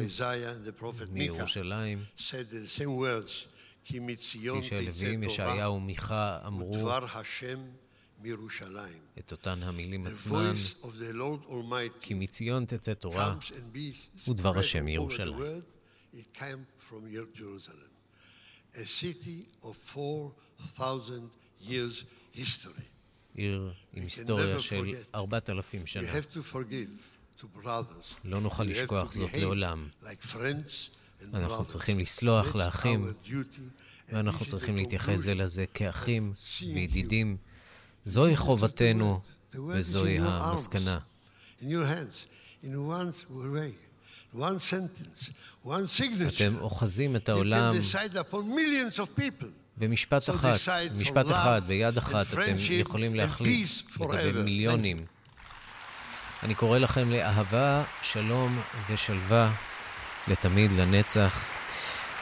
מירושלים. כפי שהלוויים ישעיהו מיכה אמרו את אותן המילים עצמן, כי מציון תצא תורה ודבר השם מירושלים. עיר עם היסטוריה של ארבעת אלפים שנה. לא נוכל לשכוח זאת לעולם. אנחנו צריכים לסלוח לאחים, ואנחנו צריכים להתייחס זה לזה כאחים וידידים. זוהי חובתנו, וזוהי המסקנה. אתם אוחזים את העולם במשפט אחת, משפט אחד, ביד אחת, אתם יכולים להחליט לגבי מיליונים. אני קורא לכם לאהבה, שלום ושלווה, לתמיד, לנצח.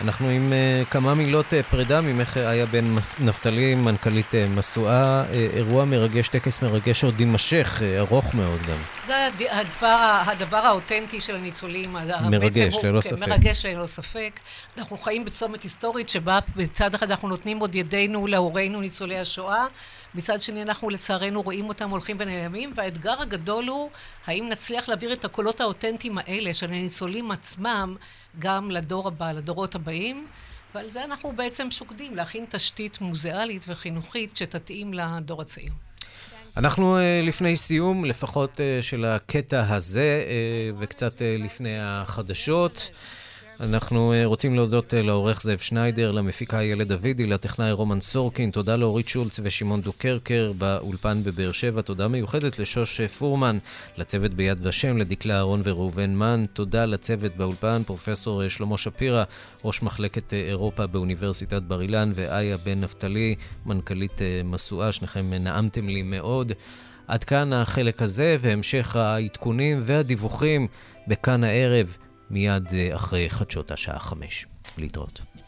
אנחנו עם כמה מילות פרידה ממך, איה בן נפתלי, מנכ"לית משואה. אירוע מרגש, טקס מרגש עוד יימשך, ארוך מאוד גם. זה הדבר, הדבר האותנטי של הניצולים. מרגש, ללא ספק. מרגש, ללא ספק. אנחנו חיים בצומת היסטורית שבה בצד אחד אנחנו נותנים עוד ידינו להורינו ניצולי השואה, מצד שני אנחנו לצערנו רואים אותם הולכים ונעלמים, והאתגר הגדול הוא האם נצליח להעביר את הקולות האותנטיים האלה של הניצולים עצמם גם לדור הבא, לדורות הבאים, ועל זה אנחנו בעצם שוקדים, להכין תשתית מוזיאלית וחינוכית שתתאים לדור הצעיר. אנחנו לפני סיום, לפחות של הקטע הזה, וקצת לפני החדשות. אנחנו רוצים להודות לעורך זאב שניידר, למפיקה ילד דוידי, לטכנאי רומן סורקין, תודה לאורית שולץ ושמעון דוקרקר באולפן בבאר שבע, תודה מיוחדת לשוש פורמן, לצוות ביד ושם, לדקלה אהרון וראובן מן, תודה לצוות באולפן, פרופסור שלמה שפירא, ראש מחלקת אירופה באוניברסיטת בר אילן, ואיה בן נפתלי, מנכ"לית מסועה, שניכם נעמתם לי מאוד. עד כאן החלק הזה, והמשך העדכונים והדיווחים בכאן הערב, מיד אחרי חדשות השעה חמש. להתראות.